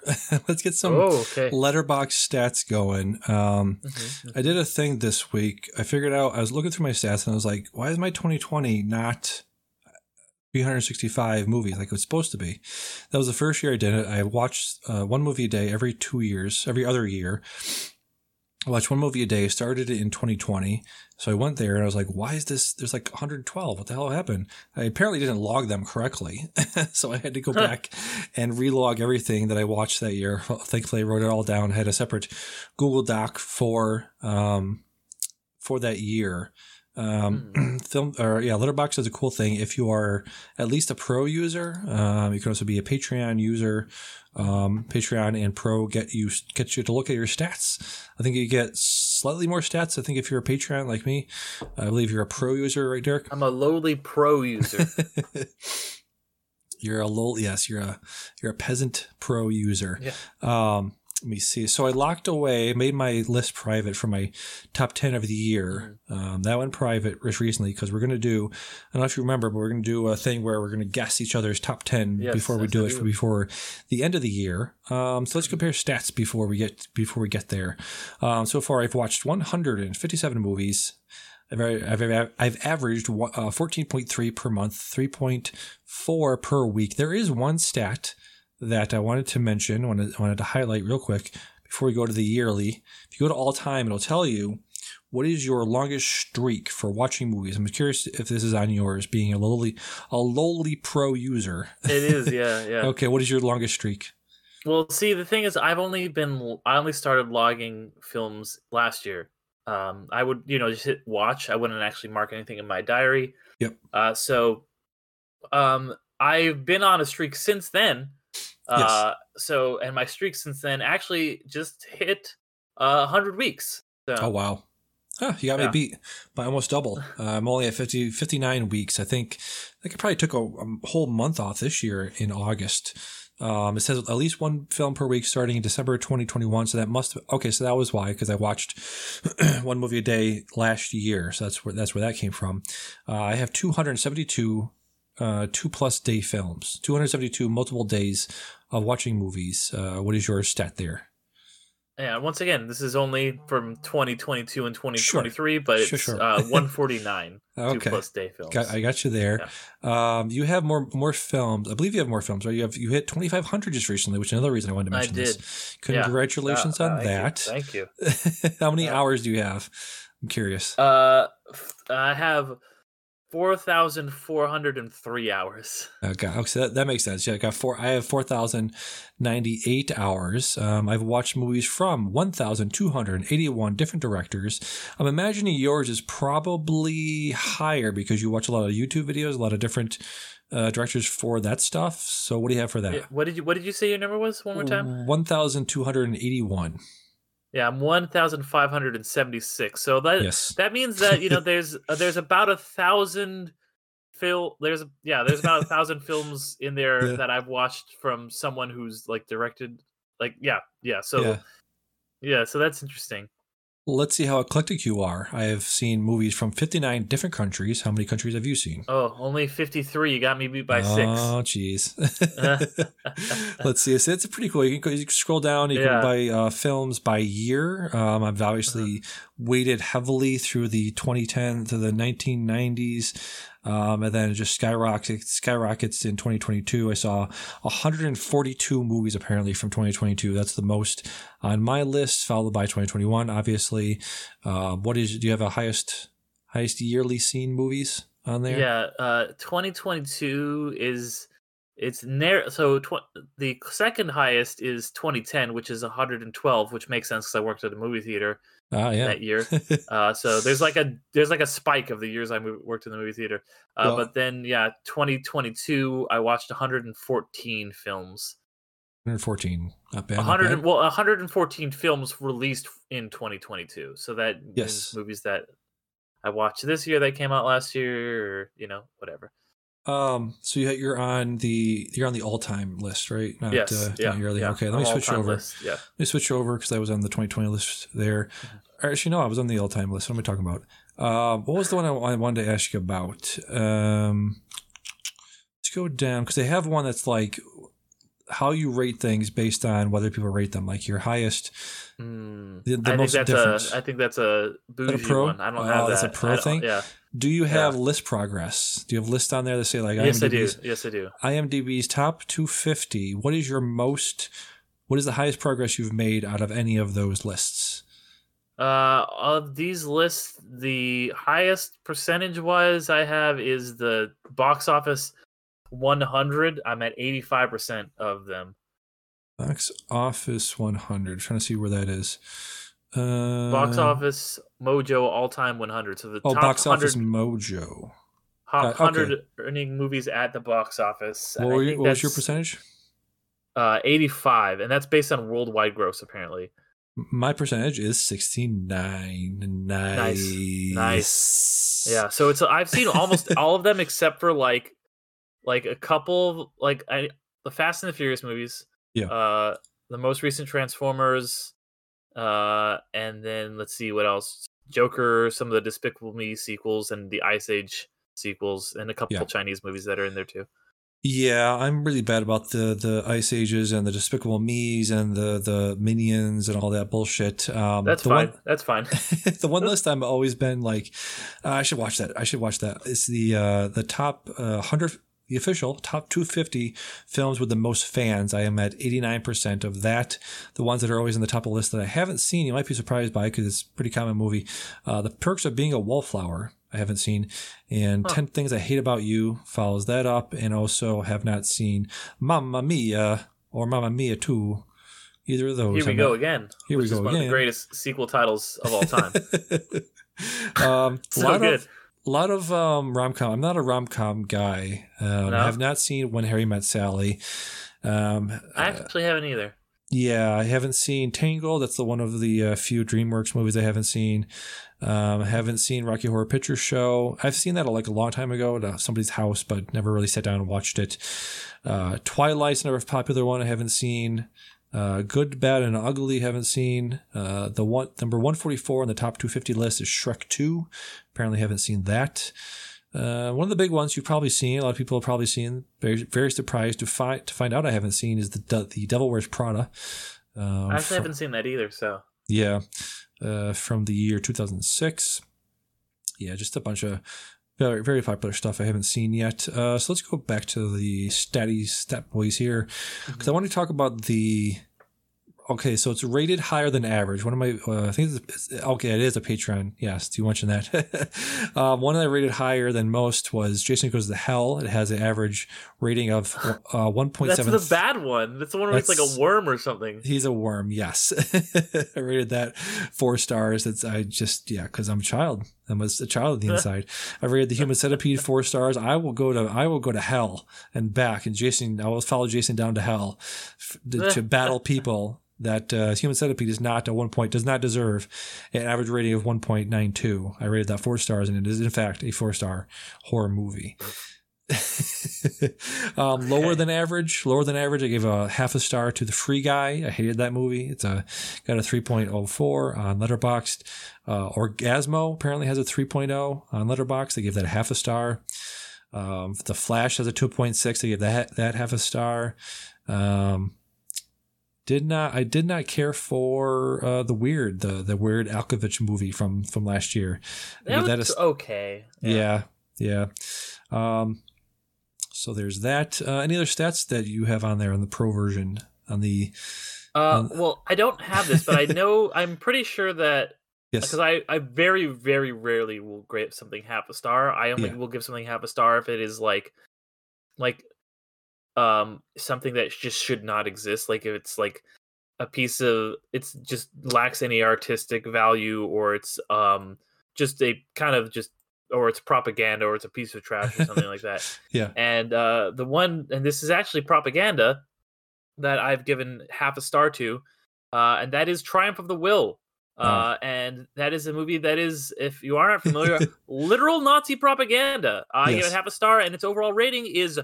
Let's get some Letterboxd stats going. I did a thing this week. I figured out, I was looking through my stats and I was like, why is my 2020 not 365 movies like it was supposed to be? That was the first year I did it. I watched one movie a day every other year. I watched one movie a day, started it in 2020. So I went there and I was like, why is this? There's like 112. What the hell happened? I apparently didn't log them correctly. So I had to go back and relog everything that I watched that year. Thankfully, I wrote it all down. I had a separate Google Doc for that year. Letterboxd is a cool thing. If you are at least a pro user, you can also be a Patreon user. Patreon and pro get you to look at your stats. I think you get slightly more stats. I think if you're a Patreon like me, I believe you're a pro user, right, Derick? I'm a lowly pro user. You're a peasant pro user. Yeah. Let me see. So I locked away, made my list private for my top 10 of the year. That went private recently because we're going to do, I don't know if you remember, but we're going to do a thing where we're going to guess each other's top 10 before we do it before the end of the year. So let's compare stats before we get there. So far, I've watched 157 movies. I've averaged 14.3 per month, 3.4 per week. There is one stat that I wanted to mention, I wanted to highlight real quick before we go to the yearly. If you go to all time, it'll tell you what is your longest streak for watching movies. I'm curious if this is on yours, being a lowly pro user. It is, yeah. Okay, what is your longest streak? Well, see, the thing is, I only started logging films last year. I would, just hit watch. I wouldn't actually mark anything in my diary. Yep. So I've been on a streak since then. So my streak since then actually just hit 100 weeks. So. Oh, wow. Huh, you got me beat by almost double. I'm only at 59 weeks. I think I probably took a whole month off this year in August. It says at least one film per week starting in December 2021. So that must have, so that was why, because I watched one movie a day last year. So that's where that came from. I have 272 two-plus day films, 272 multiple days of watching movies. What is your stat there? Yeah, once again, this is only from 2022 and 2023, but it's 149 two-plus day films. I got you there. Yeah. You have more films. I believe you have more films, right? You hit 2,500 just recently, which is another reason I wanted to mention this. Congratulations on that. Thank you. How many hours do you have? I'm curious. I have 4,403 hours. Okay, so that makes sense. Yeah, I have 4,098 hours. I've watched movies from 1,281 different directors. I'm imagining yours is probably higher because you watch a lot of YouTube videos, a lot of different directors for that stuff. So what do you have for that? What did you say your number was one more time? 1,281. Yeah, I'm 1,576. So that means that there's about 1,000 there's about 1,000 films in there that I've watched from someone who's directed. So that's interesting. Let's see how eclectic you are. I have seen movies from 59 different countries. How many countries have you seen? Oh, only 53. You got me beat by six. Oh, jeez. Let's see. It's pretty cool. You can scroll down. You can buy films by year. I've obviously weighted heavily through the 2010 to the 1990s. And then it just skyrockets in 2022. I saw 142 movies apparently from 2022. That's the most on my list, followed by 2021, obviously. Do you have a highest yearly seen movies on there? Yeah, 2022 is the second highest is 2010, which is 112, which makes sense because I worked at a movie theater. That year. So there's like a spike of the years I worked in the movie theater. But then, 2022, I watched 114 films. 114, not bad. 114 films released in 2022. So that means movies that I watched this year that came out last year, or, whatever. So you're on the all-time list, right? Not, yes. Not yearly. Yeah. Okay, let me switch over. Yeah. Let me switch over because I was on the 2020 list there. Or actually, no, I was on the all-time list. What am I talking about? What was the one I wanted to ask you about? Let's go down because they have one that's like how you rate things based on whether people rate them, like your highest. I think that's a bougie one. I don't have that. That's a pro thing? Yeah. Do you have list progress? Do you have lists on there that say like IMDb's? Yes, I do. IMDb's top 250. What is the highest progress you've made out of any of those lists? Of these lists, the highest percentage-wise I have is the box office 100. I'm at 85% of them. Box office 100. Trying to see where that is. Box office Mojo all-time 100. So the top box 100, office Mojo. Top 100 earning movies at the box office. What was your percentage? 85, and that's based on worldwide gross, apparently. My percentage is 69. Nice. Yeah. So I've seen almost all of them except for like a couple, the Fast and the Furious movies. Yeah. The most recent Transformers. And then let's see what else. Joker, some of the Despicable Me sequels and the Ice Age sequels and a couple Chinese movies that are in there too. Yeah, I'm really bad about the Ice Ages and the Despicable Me's and the Minions and all that bullshit. That's fine. The one list I've always been like, I should watch that. I should watch that. It's the top 100. The official top 250 films with the most fans. I am at 89% of that. The ones that are always in the top of the list that I haven't seen, you might be surprised by because it's a pretty common movie. The Perks of Being a Wallflower, I haven't seen. And 10 Things I Hate About You follows that up. And also have not seen Mamma Mia or Mamma Mia 2. Either of those. Here we go again. One of the greatest sequel titles of all time. So good. A lot of rom-com. I'm not a rom-com guy. I have not seen When Harry Met Sally. I actually haven't either. Yeah, I haven't seen Tangled. That's the one of the few DreamWorks movies I haven't seen. I haven't seen Rocky Horror Picture Show. I've seen that a long time ago at somebody's house, but never really sat down and watched it. Twilight's another popular one I haven't seen. Good, Bad, and Ugly haven't seen. Number 144 on the top 250 list is Shrek 2. Apparently haven't seen that. One of the big ones you've probably seen, a lot of people have probably seen, very, very surprised to find out I haven't seen, is The Devil Wears Prada. I actually haven't seen that either, so. Yeah, from the year 2006. Yeah, just a bunch of very, very popular stuff I haven't seen yet. So let's go back to the stat boys here. Because I want to talk about okay, so it's rated higher than average. One of my, I think it is a Patreon. Yes, you mentioned that. One that I rated higher than most was Jason Goes to Hell. It has an average rating of 1.7. That's the bad one. That's the one where it's like a worm or something. He's a worm, yes. I rated that 4 stars. Because I'm a child. I'm a child on the inside. I rated The Human Centipede 4 stars. I will go to hell and back. And Jason, I will follow Jason down to hell to battle people. That Human Centipede does not deserve an average rating of 1.92. I rated that 4 stars, and it is in fact a 4-star horror movie. Lower than average. I gave a half a star to The Free Guy. I hated that movie. It's got a 3.04 on Letterboxd. Orgasmo apparently has a 3.0 on Letterboxd. I gave that a half a star. The Flash has a 2.6. I gave that half a star. I did not care for the Weird Alkovich movie from last year. That is okay. Yeah. So there's that. Any other stats that you have on there on the pro version? Well, I don't have this, but I know I'm pretty sure that because I very, very rarely will give something half a star. I only will give something half a star if it is like something that just should not exist. Like if it's like a piece of it's just lacks any artistic value, or it's just a kind of just. Or it's propaganda, or it's a piece of trash, or something like that. Yeah. And and this is actually propaganda that I've given half a star to, and that is Triumph of the Will. And that is a movie that is, if you aren't familiar, literal Nazi propaganda. I give it half a star, and its overall rating is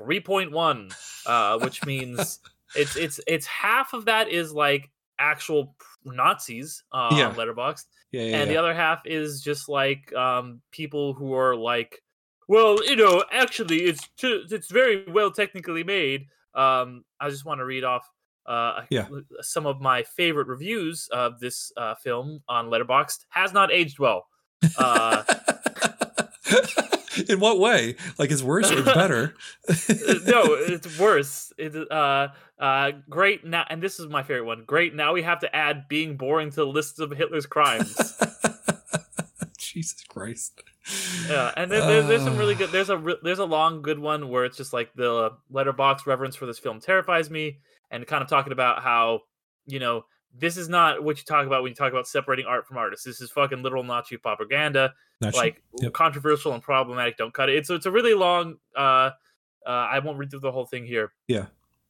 3.1, which means it's half of that is like actual Nazis on Letterboxd. The other half is just like people who are like, well, you know, actually, it's very well technically made. I just want to read off some of my favorite reviews of this film on Letterboxd. Has not aged well. In what way? Like it's worse or it's better? No, it's worse. It's great now, and this is my favorite one. Great, now we have to add being boring to the list of Hitler's crimes. Jesus Christ. Yeah, and there's some really good. There's a long good one where it's just like the Letterboxd reverence for this film terrifies me, and kind of talking about how, you know, this is not what you talk about when you talk about separating art from artists. This is fucking literal Nazi propaganda. Controversial and problematic. Don't cut it. It's a really long. I won't read through the whole thing here. Yeah,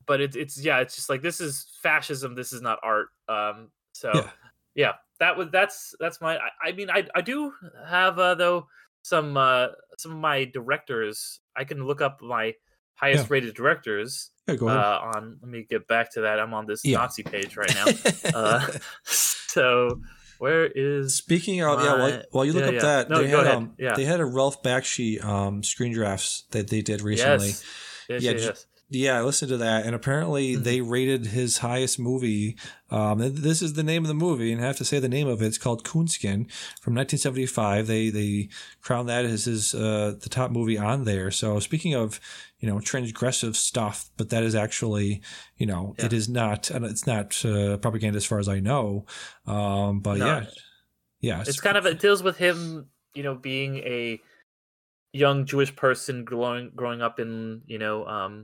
but it's just like this is fascism. This is not art. That's mine. I mean I do have though some of my directors. I can look up my highest rated directors. Yeah, go ahead. Let me get back to that. I'm on this Nazi page right now. So where is speaking of while you look up that they had a Ralph Bakshi Screen Drafts that they did recently. Yes. Yeah, I listened to that, and apparently they rated his highest movie. This is the name of the movie, and I have to say the name of it. It's called Coonskin from 1975. They crowned that as his the top movie on there. So speaking of, you know, transgressive stuff, but that is actually, you know, it is not. It's not propaganda as far as I know. It deals with him, you know, being a young Jewish person growing up in, you know.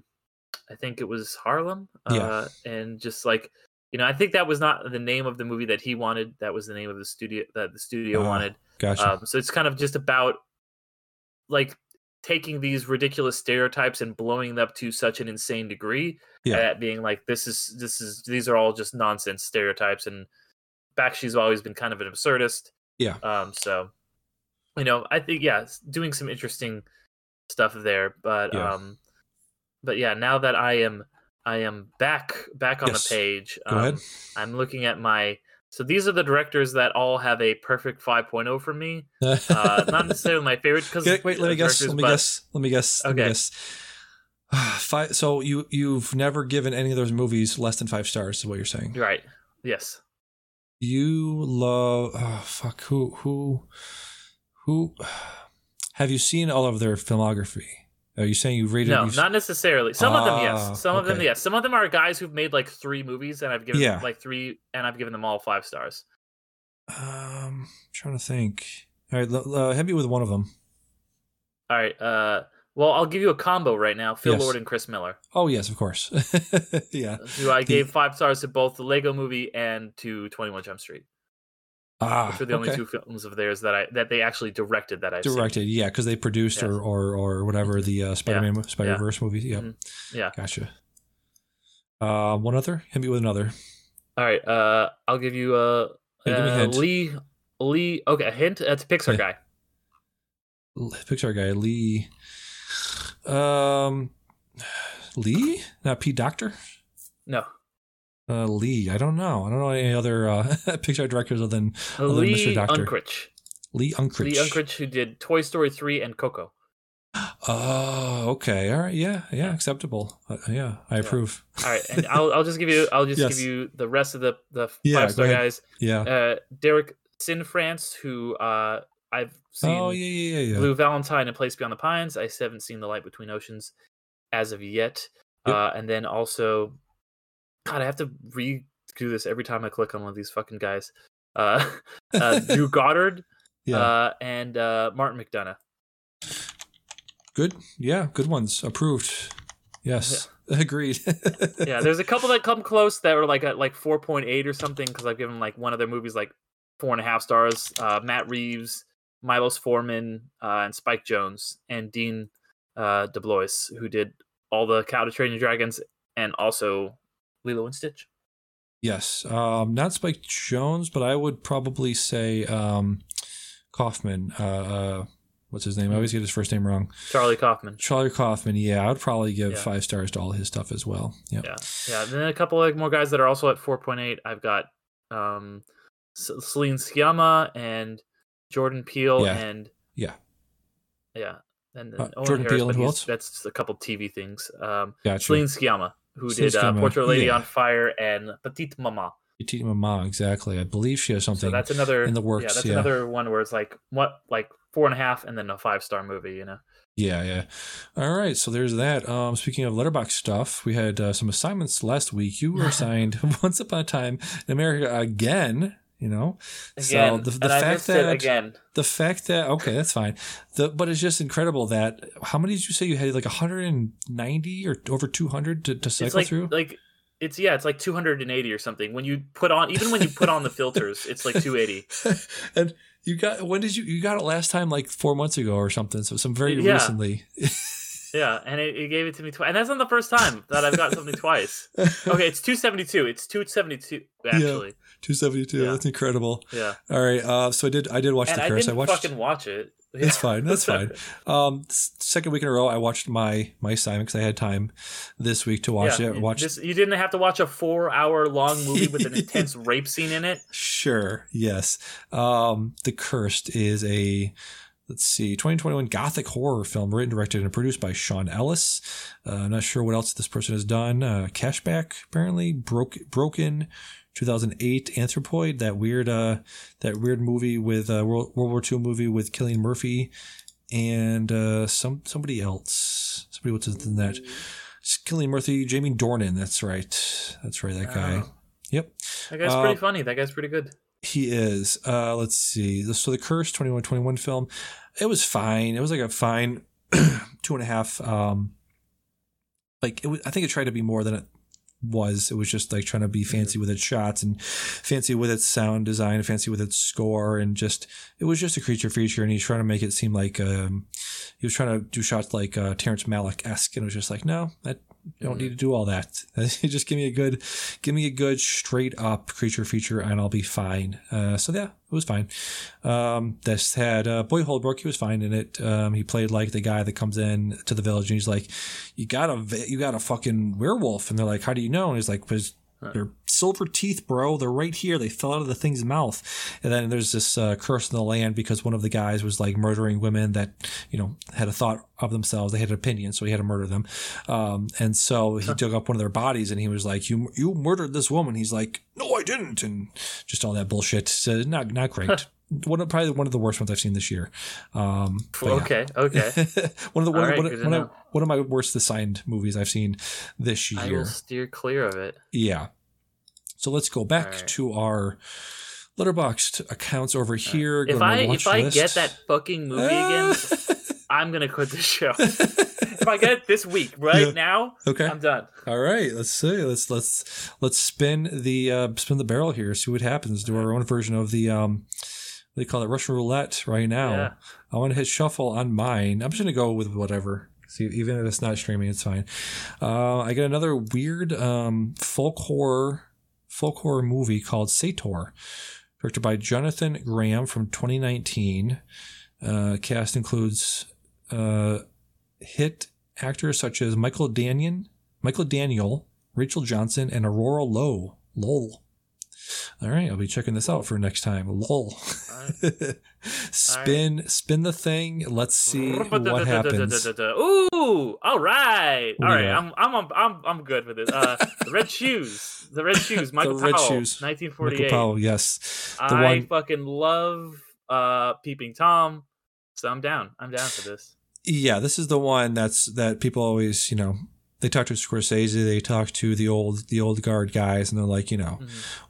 I think it was Harlem, and just like, you know, I think that was not the name of the movie that he wanted. That was the name of the studio that the studio wanted. Gotcha. So it's kind of just about like taking these ridiculous stereotypes and blowing them up to such an insane degree that being like, these are all just nonsense stereotypes. And Bakshi's always been kind of an absurdist. Yeah. So, you know, I think, doing some interesting stuff there, but yeah, now that I am back on the page. Go ahead. I'm looking at so these are the directors that all have a perfect 5.0 for me. Not necessarily my favorite. Let me guess. Okay. Five. So you've never given any of those movies less than 5 stars, is what you're saying, right? Yes. You love. Oh fuck. Who? Have you seen all of their filmography? Are you saying you've rated? No, not necessarily. Some of them, yes. Some of them, yes. Some of them are guys who've made like 3 movies, and I've given them, like 3, and I've given them all 5 stars. I'm trying to think. All right, hit me with one of them. All right. Well, I'll give you a combo right now: Phil Lord and Chris Miller. Oh yes, of course. Who I gave 5 stars to both the Lego Movie and to 21 Jump Street. Which are the only 2 films of theirs that they actually directed that I've seen. Because they produced or whatever the Spider-Man Spider-Verse movie. Yeah, gotcha. One other, hit me with another. All right, I'll give you a hint. Lee. Okay, a hint. That's a Pixar guy. Lee. Lee? Not P. Doctor? No. Lee. I don't know. I don't know any other picture directors other than Mr. Doctor. Unkrich. Lee Unkrich. Lee Unkrich, who did Toy Story 3 and Coco. Oh, okay. All right. Yeah. Acceptable. Yeah, I approve. All right, and I'll just give you the rest of the 5-star guys. Yeah. Derick Sinfrance, who I've seen. Oh yeah. Blue Valentine and Place Beyond the Pines. I haven't seen The Light Between Oceans as of yet. Yep. And then also, God, I have to redo this every time I click on one of these fucking guys. Drew Goddard, and Martin McDonagh. Good. Yeah. Good ones. Approved. Yes. Yeah. Agreed. Yeah. There's a couple that come close that were like at like 4.8 or something, because I've given like one of their movies like 4.5 stars. Matt Reeves, Milos Forman, and Spike Jonze, and Dean DeBlois, who did all the How to Train Your Dragons and also Lilo and Stitch. Yes. Not Spike Jonze, but I would probably say Kaufman. What's his name? I always get his first name wrong. Charlie Kaufman. Yeah, I would probably give 5 stars to all his stuff as well. Yep. Yeah. And then a couple like more guys that are also at 4.8. I've got Celine Sciamma and Jordan Peele and yeah. And then Jordan Peele and who else? That's just a couple TV things. Gotcha. Celine Sciamma, who did Portrait of a Lady on Fire and Petite Maman. Petite Maman, exactly. I believe she has something. So that's another in the works. Yeah, that's another one where it's like what 4.5 and then a 5-star movie, you know? Yeah. All right. So there's that. Speaking of Letterboxd stuff, we had some assignments last week. You were assigned Once Upon a Time in America again, you know? Again, so the fact that, okay, that's fine. But it's just incredible that, how many did you say you had? Like 190 or over 200 to cycle through? It's like 280 or something. Even when you put on the filters, it's like 280. And you got it last time like 4 months ago or something, so some very recently. Yeah, and it gave it to me twice. And that's not the first time that I've got something twice. Okay, it's 272. It's 272 actually. Yeah, 272. Yeah. That's incredible. Yeah. All right. So I did watch The Curse. I didn't fucking watch it. Yeah. It's fine. That's fine. Second week in a row, I watched my assignment because I had time this week to watch it. You didn't have to watch a 4-hour-long movie with an intense rape scene in it. Sure. Yes. The Cursed is 2021 Gothic horror film written, directed, and produced by Sean Ellis. I'm not sure what else this person has done. Cashback, apparently. Broken. 2008 Anthropoid, that weird movie with World War II movie with Cillian Murphy and somebody else. Somebody else in that. It's Cillian Murphy, Jamie Dornan. That's right. That guy. Yep. That guy's pretty funny. That guy's pretty good. He is. Let's see. So The Curse, 2121 film. It was fine. It was like a fine 2.5. I think it tried to be more than it was. It was just like trying to be fancy with its shots and fancy with its sound design and fancy with its score, and it was just a creature feature, and he's trying to make it seem like he was trying to do shots like Terrence Malick-esque, and it was just like, no, I don't need to do all that. Just give me a good straight up creature feature and I'll be fine. So yeah, it was fine. This had Boy Holbrook. He was fine in it. He played like the guy that comes in to the village and he's like, you got a fucking werewolf. And they're like, how do you know? And he's like, because they're silver teeth, bro. They're right here. They fell out of the thing's mouth. And then there's this curse in the land because one of the guys was like murdering women that, you know, had a thought of themselves. They had an opinion, so he had to murder them. And so he dug up one of their bodies and he was like, you murdered this woman. He's like, no, I didn't. And just all that bullshit. So not great. Probably one of the worst ones I've seen this year. Okay. One of my worst assigned movies I've seen this year. I will steer clear of it. Yeah. So let's go back to our Letterboxd accounts over here. If I get that fucking movie again, I'm gonna quit this show. If I get it this week, now, okay, I'm done. All right, let's see. Let's spin the barrel here. See what happens. Do our own version of the they call it Russian roulette right now. Yeah. I want to hit shuffle on mine. I'm just going to go with whatever. See, even if it's not streaming, it's fine. I got another weird folk horror movie called Sator, directed by Jonathan Graham from 2019. Cast includes Hit actors such as Michael Daniel, Rachel Johnson, and Aurora Lowe. Lol. All right, I'll be checking this out for next time. Lol. Spin the thing. Let's see what happens. Ooh! All right. I'm good with it. The red shoes. Michael Powell. 1948. Michael Powell. Yes. I fucking love Peeping Tom. So I'm down for this. Yeah, this is the one that people always, they talk to Scorsese, they talk to the old guard guys, and they're like,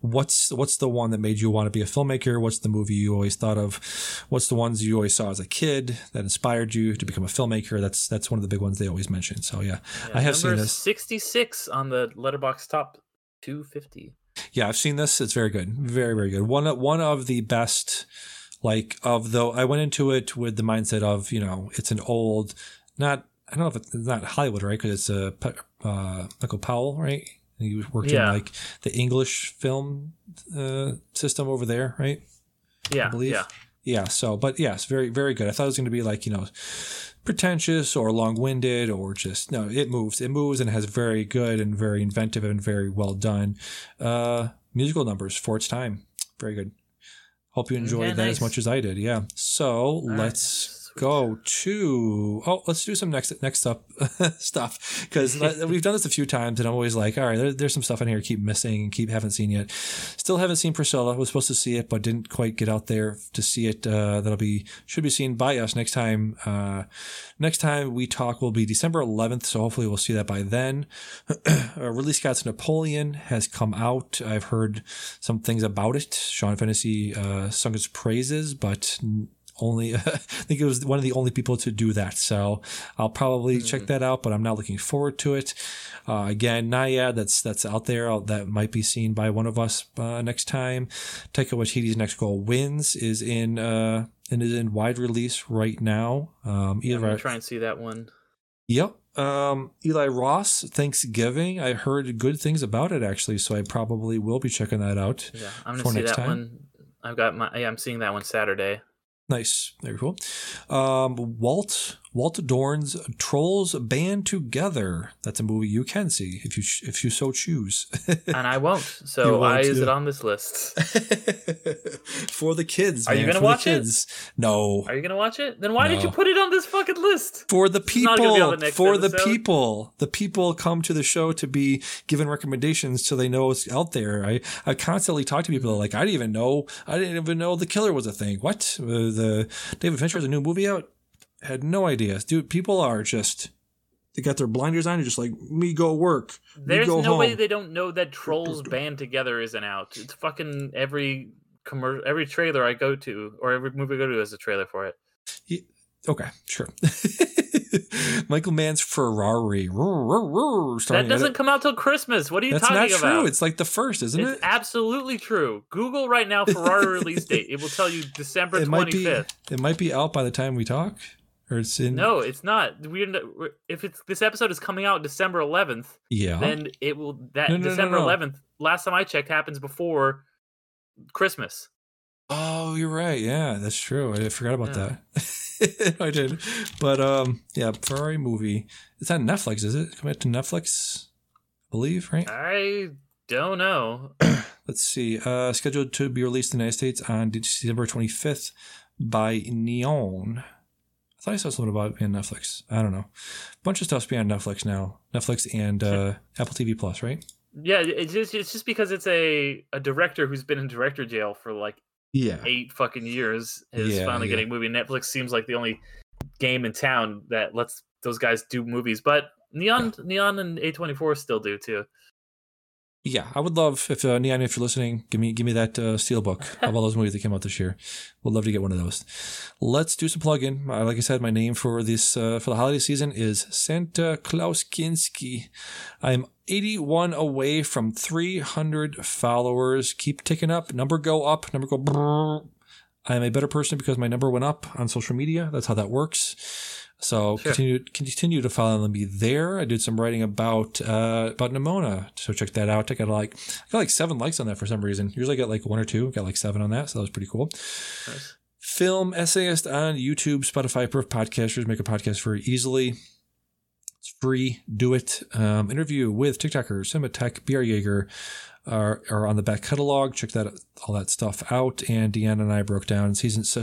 what's the one that made you want to be a filmmaker? What's the movie you always thought of? What's the ones you always saw as a kid that inspired you to become a filmmaker? That's one of the big ones they always mention. So yeah I have seen this. 66 on the Letterboxd top 250. Yeah, I've seen this. It's very good, very very good. One of the best. I went into it with the mindset of, it's an old, I don't know if it's not Hollywood, right? Because it's Michael Powell, right? And he worked in the English film system over there, right? Yeah, I believe. Yeah. So, but yeah, it's very, very good. I thought it was going to be pretentious or long-winded or just it moves. It moves and has very good and very inventive and very well done musical numbers for its time. Very good. Hope you enjoyed that as much as I did. Yeah. So let's go to let's do some next up stuff, because we've done this a few times and I'm always like, all right, there's some stuff in here I keep missing and haven't seen yet. Still haven't seen Priscilla. I was supposed to see it but didn't quite get out there to see it. Should be seen by us next time. Next time we talk will be December 11th, so hopefully we'll see that by then. Ridley Scott's Napoleon has come out. I've heard some things about it. Sean Fennessy sung his praises, but only I think it was one of the only people to do that. So I'll probably check that out, but I'm not looking forward to it. Again, Naya, that's out there. That might be seen by one of us next time. Taika Waititi's Next Goal Wins is in is in wide release right now. I'm going to try and see that one. Yep. Eli Ross, Thanksgiving. I heard good things about it, actually, so I probably will be checking that out. Yeah, I'm going to see that one. I'm seeing that one Saturday. Nice. Very cool. Walt Dorn's Trolls Band Together. That's a movie you can see if you so choose. And I won't. So why is it on this list? For the kids, man. Are you going to watch it? No. Are you going to watch it? Then why did you put it on this fucking list? For the people. It's not gonna be on the next episode. The people. The people come to the show to be given recommendations so they know it's out there. I constantly talk to people like, I didn't even know The Killer was a thing. What? The David Fincher has a new movie out? Had no idea. Dude, people are just, they got their blinders on and just like, me go work. There's no home. Way they don't know that Trolls Band Together isn't out. It's fucking every commercial, every trailer I go to, or every movie I go to has a trailer for it. Yeah, okay, sure. Michael Mann's Ferrari. That doesn't come out till Christmas. What are you talking about? That's not true. It's like the first, isn't it? It's absolutely true. Google right now Ferrari release date. It will tell you December 25th. It might be out by the time we talk. Or it's in... No, it's not. If it's this episode is coming out December 11th, then it will. December 11th. Last time I checked, happens before Christmas. Oh, you're right. Yeah, that's true. I forgot about that. I did. But Ferrari movie. It's on Netflix, is it? Coming out to Netflix, I believe, right? I don't know. Let's see. Scheduled to be released in the United States on December 25th by Neon. I thought I saw something about it being Netflix. I don't know. A bunch of stuff's being on Netflix now. Netflix and Apple TV Plus, right? Yeah, it's just because it's a director who's been in director jail for 8 fucking years is finally getting a movie. Netflix seems like the only game in town that lets those guys do movies. But Neon and A24 still do too. Yeah, I would love if Neon, if you're listening, give me that steelbook of all those movies that came out this year. We'd love to get one of those. Let's do some plug-in. Like I said, my name for this for the holiday season is Santa Klaus Kinski. I'm 81 away from 300 followers. Keep ticking up. Number go up. Number go. Brrr. I'm a better person because my number went up on social media. That's how that works. So sure. Continue to follow me there. I did some writing about Nimona, so check that out. I got 7 likes on that for some reason. Usually I get 1 or 2. Got 7 on that, so that was pretty cool. Nice. Film Essayist on YouTube, Spotify, Proof Podcasters, make a podcast very easily. Bree DeWitt interview with TikToker Cinematech, BR Yeager are on the back catalog. Check that all that stuff out. And Deanna and I broke down season 4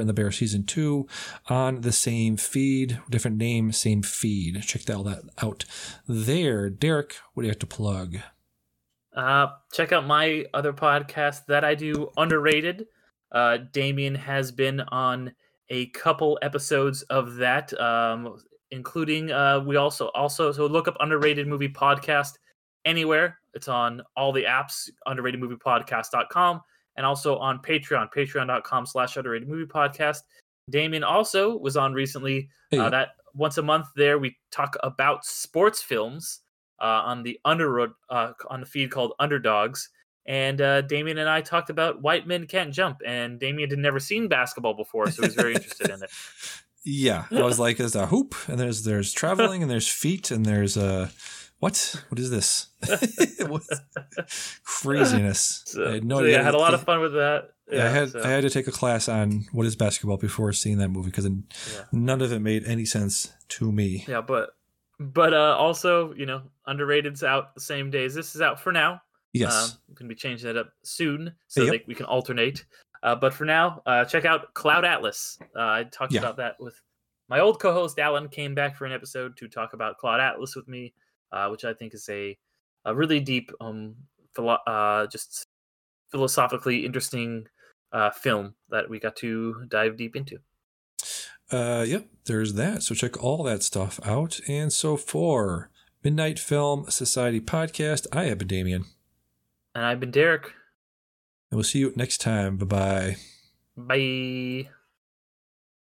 and The Bear season 2 on the same feed, different name, same feed. Check that all that out there. Derick, what do you have to plug? Check out my other podcast that I do, Underrated. Damian has been on a couple episodes of that, including we also so look up Underrated Movie Podcast anywhere. It's on all the apps, underratedmoviepodcast.com, and also on Patreon, patreon.com/underratedmoviepodcast. Damian also was on recently. Hey. That once a month there we talk about sports films on the on the feed called Underdogs. And Damian and I talked about White Men Can't Jump, and Damian had never seen basketball before, so he's very interested in it. Yeah, I was like, there's a hoop, and there's traveling, and there's feet, and there's what is this? It was craziness. I had a lot of fun with that. Yeah, I had to take a class on what is basketball before seeing that movie, because none of it made any sense to me. Yeah, but also, Underrated's out the same day as this is out for now. Yes, we're going to be changing that up soon so that we can alternate. But for now, check out Cloud Atlas. I talked about that with my old co-host, Alan, came back for an episode to talk about Cloud Atlas with me, which I think is a really deep, just philosophically interesting film that we got to dive deep into. There's that. So check all that stuff out. And so for Midnight Film Society Podcast, I have been Damian. And I've been Derick. And we'll see you next time. Bye-bye. Bye.